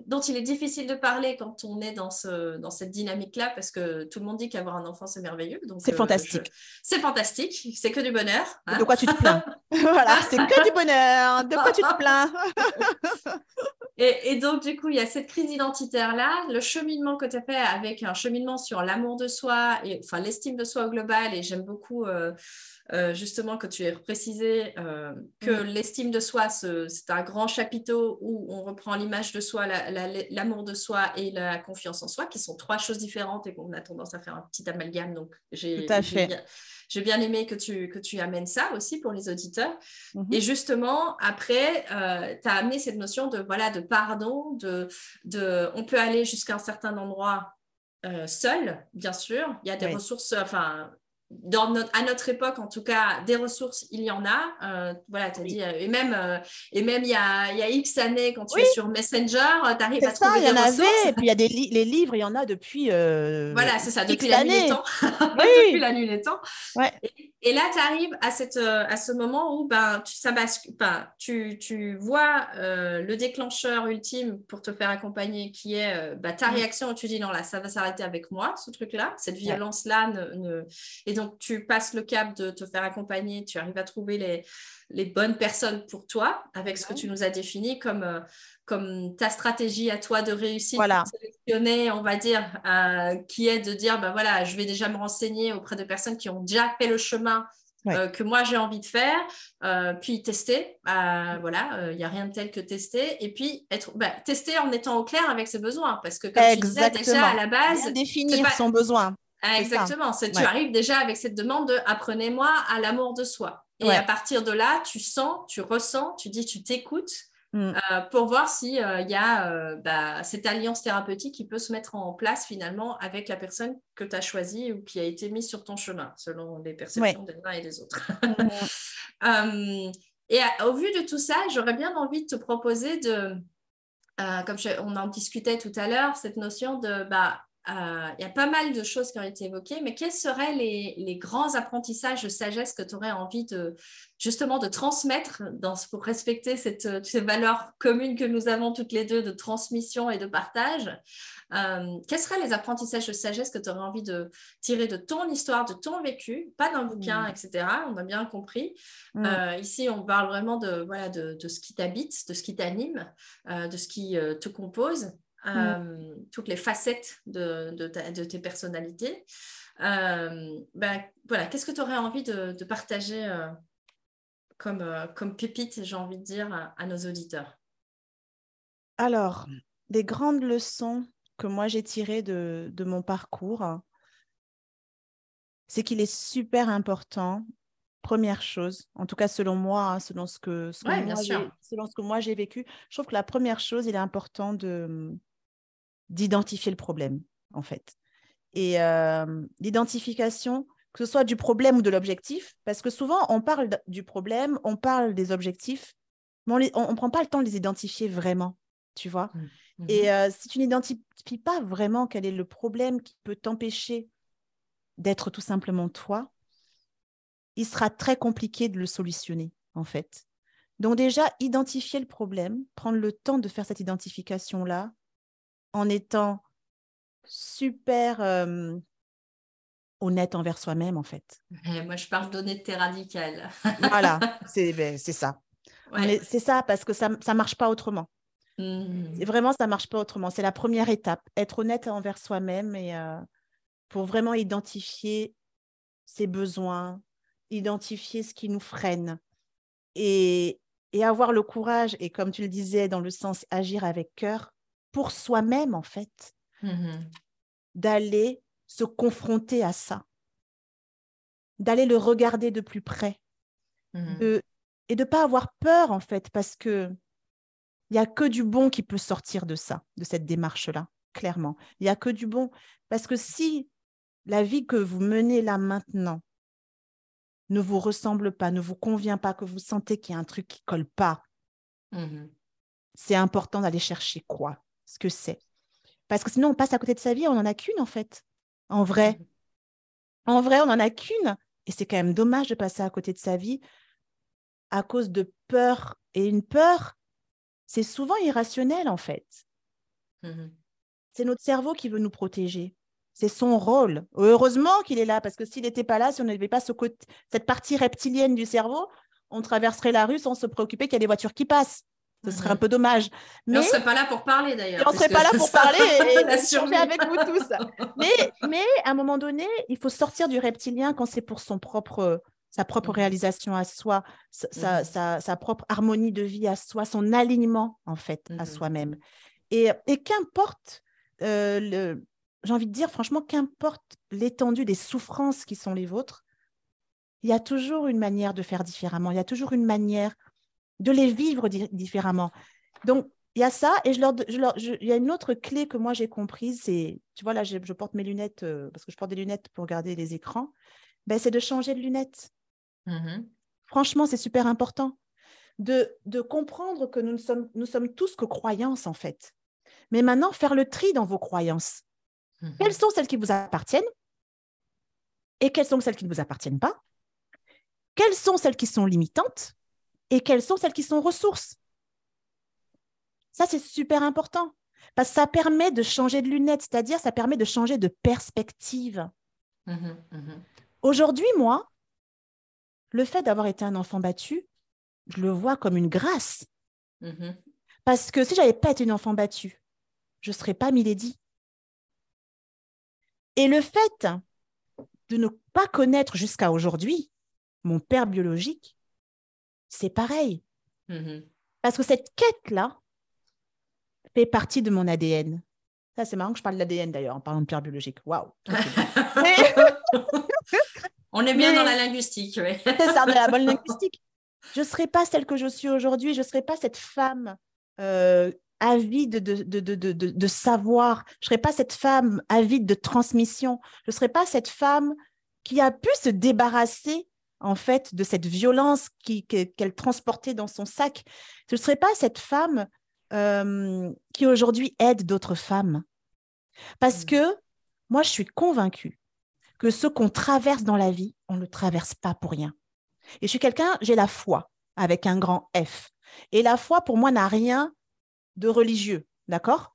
dont il est difficile de parler quand on est dans cette dynamique-là, parce que tout le monde dit qu'avoir un enfant, c'est merveilleux. Donc, c'est fantastique. C'est fantastique, c'est que du bonheur. Hein. De quoi tu te plains? Voilà, c'est que du bonheur. De quoi tu te plains? Et donc, du coup, il y a cette crise identitaire-là, le cheminement que tu as fait avec un cheminement sur l'amour de soi, enfin l'estime de soi au global, et j'aime beaucoup justement que tu aies précisé que l'estime de soi, c'est un grand chapiteau où on reprend l'image de soi, l'amour de soi et la confiance en soi, qui sont trois choses différentes et qu'on a tendance à faire un petit amalgame. Donc, j'ai bien aimé que tu amènes ça aussi pour les auditeurs. Et justement, après, tu as amené cette notion de pardon, on peut aller jusqu'à un certain endroit seul, bien sûr. Il y a des ressources, enfin, à notre époque, en tout cas, des ressources, il y en a. Voilà, tu as dit, et même il y a X années, quand tu es sur Messenger, tu arrives à trouver des ressources. Et puis, il y a les livres, il y en a depuis voilà, c'est ça, depuis la nuit des temps. Depuis la nuit des temps. Ouais. Et là, tu arrives à ce moment où tu vois le déclencheur ultime pour te faire accompagner, qui est ta réaction où tu dis non, là, ça va s'arrêter avec moi, ce truc-là, cette violence-là. Et donc, tu passes le cap de te faire accompagner, tu arrives à trouver les bonnes personnes pour toi, avec ce que tu nous as défini comme ta stratégie à toi de réussite, sélectionnée, on va dire, qui est de dire, je vais déjà me renseigner auprès de personnes qui ont déjà fait le chemin ouais. Que moi j'ai envie de faire, puis tester, voilà, y a rien de tel que tester, et puis être, bah, tester en étant au clair avec ses besoins, parce que comme Exactement. Tu disais déjà à la base, bien définir pas... son besoin. Ah, exactement, c'est, tu ouais. arrives déjà avec cette demande de « apprenez-moi à l'amour de soi ». Et ouais. à partir de là, tu sens, tu ressens, tu dis, tu t'écoutes pour voir s'il y a cette alliance thérapeutique qui peut se mettre en place finalement avec la personne que tu as choisie ou qui a été mise sur ton chemin, selon les perceptions ouais. des uns et des autres. Et au vu de tout ça, j'aurais bien envie de te proposer, comme on en discutait tout à l'heure, cette notion de… y a pas mal de choses qui ont été évoquées, mais quels seraient les grands apprentissages de sagesse que tu aurais envie de, justement de transmettre pour respecter ces valeurs communes que nous avons toutes les deux de transmission et de partage? Quels seraient les apprentissages de sagesse que tu aurais envie de tirer de ton histoire, de ton vécu, pas d'un bouquin, etc. On a bien compris. Ici, on parle vraiment de ce qui t'habite, de ce qui t'anime, de ce qui te compose. Toutes les facettes de tes personnalités. Voilà, qu'est-ce que tu aurais envie de partager comme pépite, j'ai envie de dire, à nos auditeurs? Alors, des grandes leçons que moi j'ai tirées de mon parcours, c'est qu'il est super important, première chose, en tout cas selon moi, selon ce que moi j'ai vécu, je trouve que la première chose, il est important d'identifier le problème, en fait. Et l'identification, que ce soit du problème ou de l'objectif, parce que souvent, on parle du problème, on parle des objectifs, mais on prend pas le temps de les identifier vraiment, tu vois. Et si tu n'identifies pas vraiment quel est le problème qui peut t'empêcher d'être tout simplement toi, il sera très compliqué de le solutionner, en fait. Donc déjà, identifier le problème, prendre le temps de faire cette identification-là, en étant super honnête envers soi-même, en fait. Et moi, je parle d'honnêteté radicale. Voilà, c'est ça. Ouais. C'est ça, parce que ça ne marche pas autrement. Vraiment, ça ne marche pas autrement. C'est la première étape, être honnête envers soi-même et pour vraiment identifier ses besoins, identifier ce qui nous freine et avoir le courage, et comme tu le disais, dans le sens agir avec cœur, pour soi-même, en fait, d'aller se confronter à ça, d'aller le regarder de plus près, et de ne pas avoir peur, en fait, parce qu'il n'y a que du bon qui peut sortir de ça, de cette démarche-là, clairement. Il n'y a que du bon, parce que si la vie que vous menez là maintenant ne vous ressemble pas, ne vous convient pas, que vous sentez qu'il y a un truc qui ne colle pas, c'est important d'aller chercher quoi, ce que c'est. Parce que sinon, on passe à côté de sa vie, on n'en a qu'une, en fait, en vrai. En vrai, on n'en a qu'une. Et c'est quand même dommage de passer à côté de sa vie à cause de peur. Et une peur, c'est souvent irrationnel, en fait. C'est notre cerveau qui veut nous protéger. C'est son rôle. Heureusement qu'il est là, parce que s'il n'était pas là, si on n'avait pas cette partie reptilienne du cerveau, on traverserait la rue sans se préoccuper qu'il y a des voitures qui passent. Ce serait un peu dommage. Mais on ne serait pas là pour parler, d'ailleurs. On ne serait pas là pour parler et échanger avec vous tous. Mais à un moment donné, il faut sortir du reptilien quand c'est pour sa propre réalisation à soi, sa propre harmonie de vie à soi, son alignement, en fait, à soi-même. Et qu'importe j'ai envie de dire, franchement, qu'importe l'étendue des souffrances qui sont les vôtres, il y a toujours une manière de faire différemment, il y a toujours une manière de les vivre différemment. Donc, il y a ça, et il y a une autre clé que moi j'ai comprise, c'est, tu vois, là, je porte mes lunettes, parce que je porte des lunettes pour regarder les écrans, c'est de changer de lunettes. Franchement, c'est super important de comprendre que nous sommes tous que croyances, en fait. Mais maintenant, faire le tri dans vos croyances. Quelles sont celles qui vous appartiennent et quelles sont celles qui ne vous appartiennent pas? Quelles sont celles qui sont limitantes et quelles sont celles qui sont ressources? Ça, c'est super important parce que ça permet de changer de lunettes, c'est-à-dire ça permet de changer de perspective. Aujourd'hui, moi, le fait d'avoir été un enfant battu, je le vois comme une grâce. Parce que si je n'avais pas été une enfant battue, je ne serais pas Milady. Et le fait de ne pas connaître jusqu'à aujourd'hui, mon père biologique, c'est pareil. Mmh. Parce que cette quête-là fait partie de mon ADN. Ça, c'est marrant que je parle de l'ADN d'ailleurs, en parlant de père biologique. Waouh! On est bien dans la linguistique. Ouais. C'est ça, dans la bonne linguistique. Je ne serais pas celle que je suis aujourd'hui, je ne serais pas cette femme avide de savoir, je ne serais pas cette femme avide de transmission, je ne serais pas cette femme qui a pu se débarrasser en fait de cette violence qu'elle transportait dans son sac. Je ne serais pas cette femme qui aujourd'hui aide d'autres femmes. Parce que moi, je suis convaincue que ce qu'on traverse dans la vie, on ne le traverse pas pour rien. Et je suis quelqu'un, j'ai la foi avec un grand F. Et la foi, pour moi, n'a rien de religieux, d'accord ?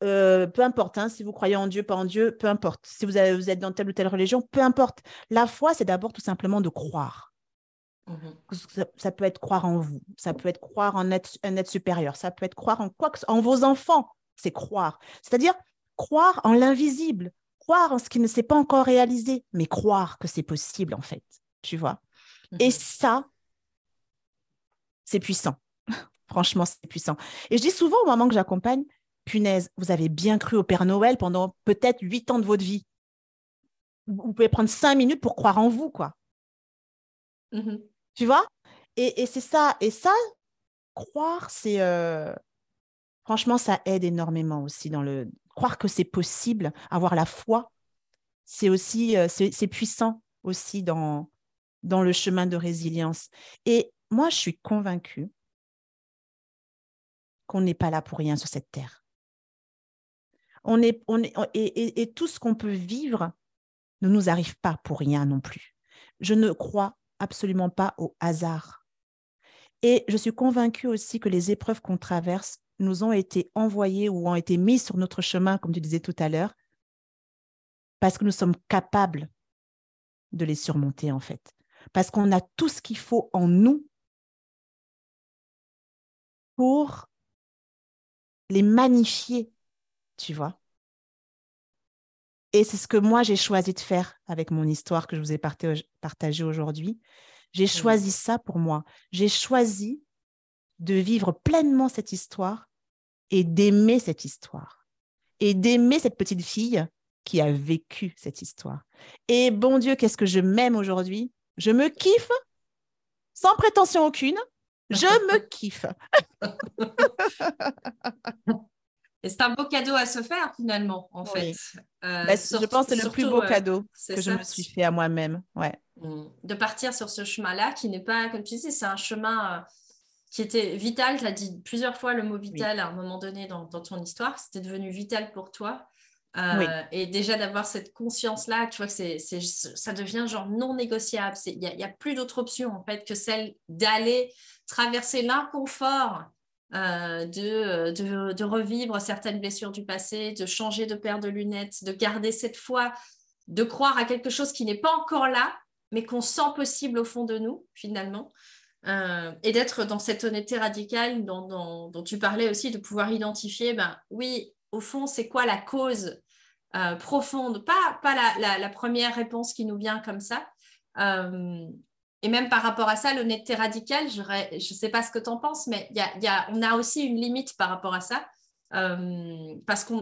Peu importe, hein, si vous croyez en Dieu, pas en Dieu, peu importe. Si vous êtes dans telle ou telle religion, peu importe. La foi, c'est d'abord tout simplement de croire. Mmh. Ça peut être croire en vous, ça peut être croire en un être supérieur, ça peut être croire en quoi que en vos enfants, c'est croire. C'est-à-dire croire en l'invisible, croire en ce qui ne s'est pas encore réalisé, mais croire que c'est possible en fait, tu vois ? Et ça, c'est puissant. Franchement, c'est puissant. Et je dis souvent aux mamans que j'accompagne, punaise, vous avez bien cru au Père Noël pendant peut-être 8 ans de votre vie. Vous pouvez prendre 5 minutes pour croire en vous, quoi. Mm-hmm. Tu vois ? Et c'est ça. Et ça, croire, c'est... Franchement, ça aide énormément aussi dans le... Croire que c'est possible, avoir la foi, c'est aussi... c'est puissant aussi dans le chemin de résilience. Et moi, je suis convaincue qu'on n'est pas là pour rien sur cette terre. Et tout ce qu'on peut vivre ne nous arrive pas pour rien non plus. Je ne crois absolument pas au hasard. Et je suis convaincue aussi que les épreuves qu'on traverse nous ont été envoyées ou ont été mises sur notre chemin, comme tu disais tout à l'heure, parce que nous sommes capables de les surmonter, en fait. Parce qu'on a tout ce qu'il faut en nous pour les magnifier, tu vois. Et c'est ce que moi, j'ai choisi de faire avec mon histoire que je vous ai partagée aujourd'hui. J'ai choisi ça pour moi. J'ai choisi de vivre pleinement cette histoire et d'aimer cette histoire. Et d'aimer cette petite fille qui a vécu cette histoire. Et bon Dieu, qu'est-ce que je m'aime aujourd'hui. Je me kiffe, sans prétention aucune. Je me kiffe. Et c'est un beau cadeau à se faire, finalement, en fait. Je pense que c'est le plus beau cadeau que je me suis fait à moi-même. Ouais. De partir sur ce chemin-là, qui n'est pas, comme tu disais, c'est un chemin qui était vital. Tu as dit plusieurs fois le mot vital à un moment donné dans ton histoire. C'était devenu vital pour toi. Et déjà d'avoir cette conscience-là, tu vois que ça devient genre non négociable. Il y a plus d'autre option en fait que celle d'aller traverser l'inconfort de revivre certaines blessures du passé, de changer de paire de lunettes, de garder cette foi, de croire à quelque chose qui n'est pas encore là, mais qu'on sent possible au fond de nous finalement. Et d'être dans cette honnêteté radicale dont tu parlais aussi, de pouvoir identifier, au fond, c'est quoi la cause profonde, pas la première réponse qui nous vient comme ça. Et même par rapport à ça, l'honnêteté radicale, je ne sais pas ce que tu en penses, mais on a aussi une limite par rapport à ça, parce que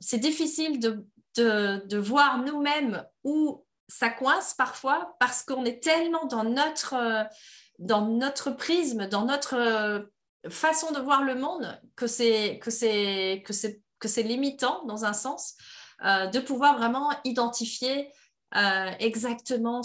c'est difficile de voir nous-mêmes où ça coince parfois, parce qu'on est tellement dans notre prisme, dans notre façon de voir le monde, que c'est limitant dans un sens, de pouvoir vraiment identifier exactement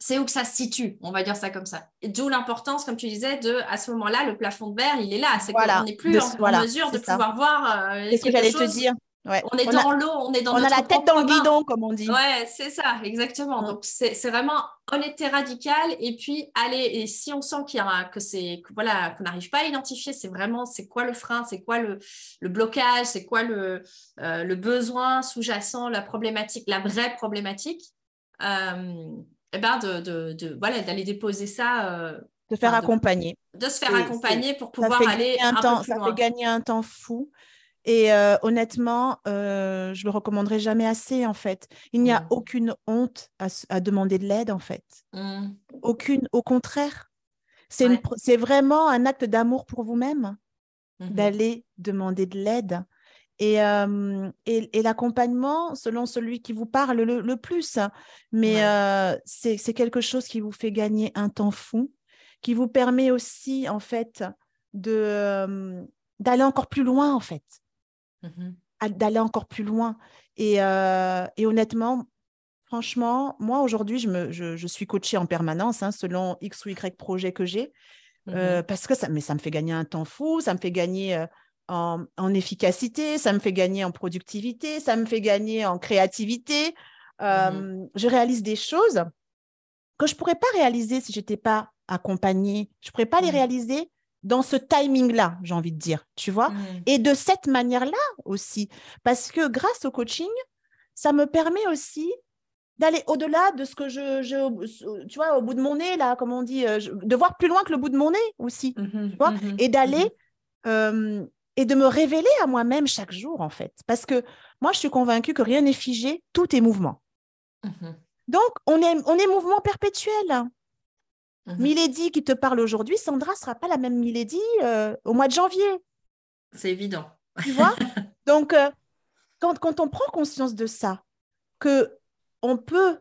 c'est où que ça se situe, on va dire ça comme ça. Et d'où l'importance, comme tu disais, à ce moment-là, le plafond de verre, il est là. C'est qu'on n'est plus en mesure de pouvoir voir. Qu'est-ce que j'allais te dire ? Ouais. On est dans l'eau, on est dans notre... On a la tête dans le guidon, comme on dit. Ouais, c'est ça, exactement. Donc, c'est vraiment honnêteté radicale. Et puis, et si on sent qu'on n'arrive pas à identifier, c'est vraiment, c'est quoi le frein, c'est quoi le blocage, c'est quoi le besoin sous-jacent, la problématique, la vraie problématique, d'aller déposer ça... de faire accompagner. De se faire accompagner pour pouvoir aller un peu plus loin. Ça fait gagner un temps fou. Et honnêtement, je le recommanderais jamais assez, en fait. Il n'y a aucune honte à demander de l'aide, en fait. Mmh. Aucune, au contraire. C'est vraiment un acte d'amour pour vous-même, d'aller demander de l'aide. Et l'accompagnement, selon celui qui vous parle le plus. Mais c'est quelque chose qui vous fait gagner un temps fou, qui vous permet aussi, en fait, d'aller encore plus loin, en fait. D'aller encore plus loin. Et honnêtement, franchement, moi, aujourd'hui, je suis coachée en permanence, hein, selon X ou Y projet que j'ai, parce que ça me fait gagner un temps fou, ça me fait gagner en efficacité, ça me fait gagner en productivité, ça me fait gagner en créativité. Je réalise des choses que je ne pourrais pas réaliser si je n'étais pas accompagnée. Je ne pourrais pas les réaliser dans ce timing-là, j'ai envie de dire, tu vois, et de cette manière-là aussi, parce que grâce au coaching, ça me permet aussi d'aller au-delà de ce que je tu vois, au bout de mon nez, là, comme on dit, de voir plus loin que le bout de mon nez aussi, tu vois, et d'aller et de me révéler à moi-même chaque jour, en fait, parce que moi, je suis convaincue que rien n'est figé, tout est mouvement. Donc, on est mouvement perpétuel. Milady qui te parle aujourd'hui, Sandra ne sera pas la même Milady au mois de janvier. C'est évident. Tu vois ? Donc, quand on prend conscience de ça, qu'on peut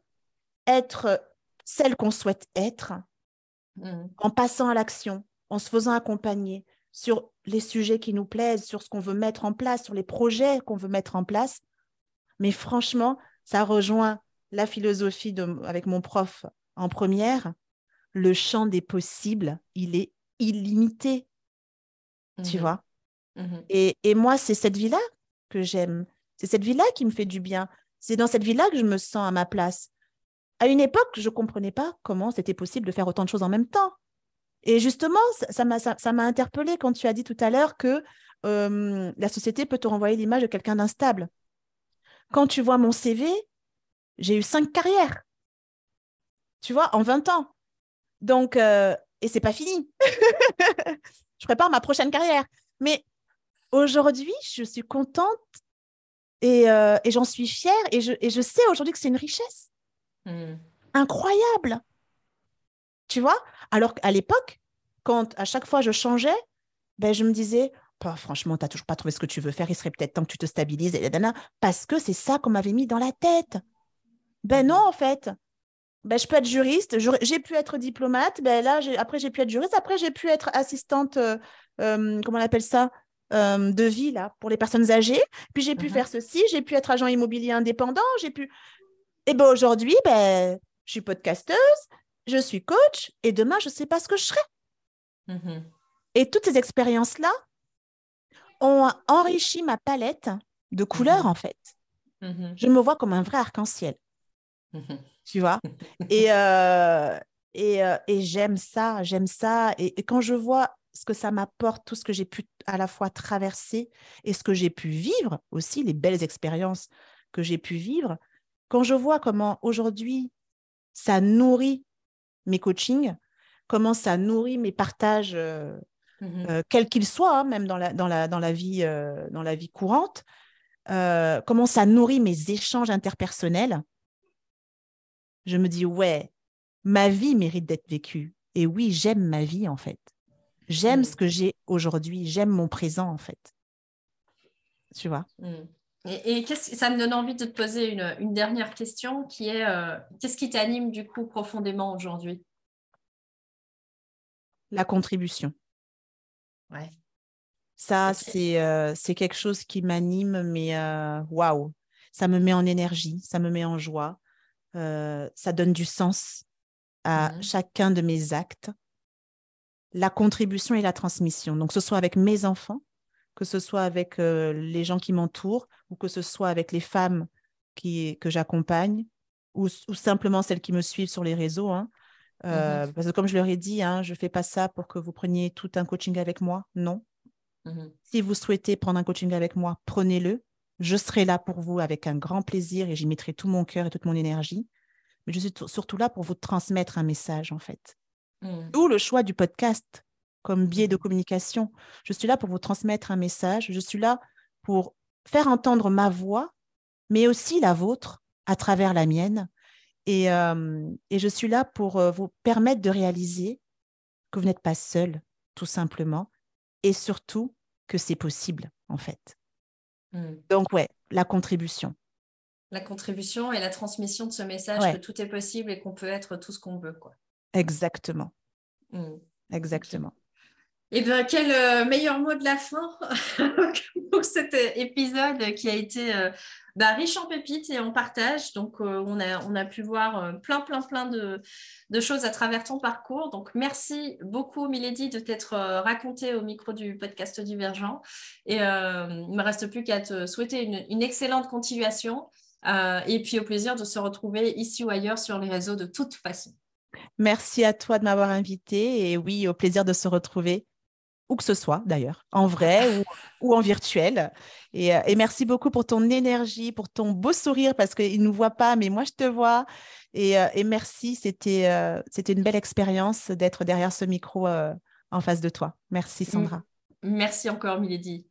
être celle qu'on souhaite être en passant à l'action, en se faisant accompagner sur les sujets qui nous plaisent, sur ce qu'on veut mettre en place, sur les projets qu'on veut mettre en place. Mais franchement, ça rejoint la philosophie avec mon prof en première. Le champ des possibles, il est illimité, tu vois. Et moi, c'est cette vie-là que j'aime. C'est cette vie-là qui me fait du bien. C'est dans cette vie-là que je me sens à ma place. À une époque, je ne comprenais pas comment c'était possible de faire autant de choses en même temps. Et justement, ça m'a interpellée quand tu as dit tout à l'heure que la société peut te renvoyer l'image de quelqu'un d'instable. Quand tu vois mon CV, j'ai eu 5 carrières, tu vois, en 20 ans. Donc, et c'est pas fini. Je prépare ma prochaine carrière. Mais aujourd'hui, je suis contente et j'en suis fière. Et je sais aujourd'hui que c'est une richesse incroyable. Tu vois ? Alors qu'à l'époque, quand à chaque fois je changeais, ben, je me disais, oh, franchement, t'as toujours pas trouvé ce que tu veux faire. Il serait peut-être temps que tu te stabilises. Et là, parce que c'est ça qu'on m'avait mis dans la tête. Ben non, en fait. Ben, je peux être juriste, j'ai pu être diplomate, ben là, après j'ai pu être juriste, après j'ai pu être assistante, comment on appelle ça, de vie là, pour les personnes âgées, puis j'ai pu faire ceci, j'ai pu être agent immobilier indépendant, j'ai pu… Et ben aujourd'hui, ben, je suis podcasteuse, je suis coach, et demain, je ne sais pas ce que je serai. Et toutes ces expériences-là ont enrichi ma palette de couleurs, en fait. Je me vois comme un vrai arc-en-ciel. Tu vois, et j'aime ça et quand je vois ce que ça m'apporte, tout ce que j'ai pu à la fois traverser et ce que j'ai pu vivre aussi, les belles expériences que j'ai pu vivre, quand je vois comment aujourd'hui ça nourrit mes coachings, comment ça nourrit mes partages quels qu'ils soient, hein, même dans la vie courante, comment ça nourrit mes échanges interpersonnels, je me dis, ouais, ma vie mérite d'être vécue. Et oui, j'aime ma vie, en fait. J'aime ce que j'ai aujourd'hui. J'aime mon présent, en fait. Tu vois ? Et ça me donne envie de te poser une dernière question qui est, qu'est-ce qui t'anime, du coup, profondément aujourd'hui ? La contribution. Ouais. Ça, okay. C'est quelque chose qui m'anime, mais waouh, ça me met en énergie, ça me met en joie. Ça donne du sens à chacun de mes actes, la contribution et la transmission. Donc, que ce soit avec mes enfants, que ce soit avec les gens qui m'entourent, ou que ce soit avec les femmes que j'accompagne, ou simplement celles qui me suivent sur les réseaux. Hein. Parce que comme je leur ai dit, hein, je ne fais pas ça pour que vous preniez tout un coaching avec moi. Non. Si vous souhaitez prendre un coaching avec moi, prenez-le. Je serai là pour vous avec un grand plaisir et j'y mettrai tout mon cœur et toute mon énergie. Mais je suis surtout là pour vous transmettre un message, en fait. D'où le choix du podcast comme biais de communication. Je suis là pour vous transmettre un message. Je suis là pour faire entendre ma voix, mais aussi la vôtre à travers la mienne. Et je suis là pour vous permettre de réaliser que vous n'êtes pas seul, tout simplement, et surtout que c'est possible, en fait. Mm. Donc, ouais, la contribution. La contribution et la transmission de ce message que tout est possible et qu'on peut être tout ce qu'on veut, quoi. Exactement. Mm. Exactement. Eh bien, quel meilleur mot de la fin pour cet épisode qui a été riche en pépites et en partage. Donc, on a pu voir plein de choses à travers ton parcours. Donc, merci beaucoup, Milady, de t'être racontée au micro du podcast Divergent. Et il ne me reste plus qu'à te souhaiter une excellente continuation. Et puis, au plaisir de se retrouver ici ou ailleurs sur les réseaux de toute façon. Merci à toi de m'avoir invitée. Et oui, au plaisir de se retrouver. Où que ce soit d'ailleurs, en vrai ou en virtuel. Et merci beaucoup pour ton énergie, pour ton beau sourire, parce qu'ils ne nous voient pas, mais moi je te vois. Et merci, c'était une belle expérience d'être derrière ce micro en face de toi. Merci Sandra. Merci encore Milady.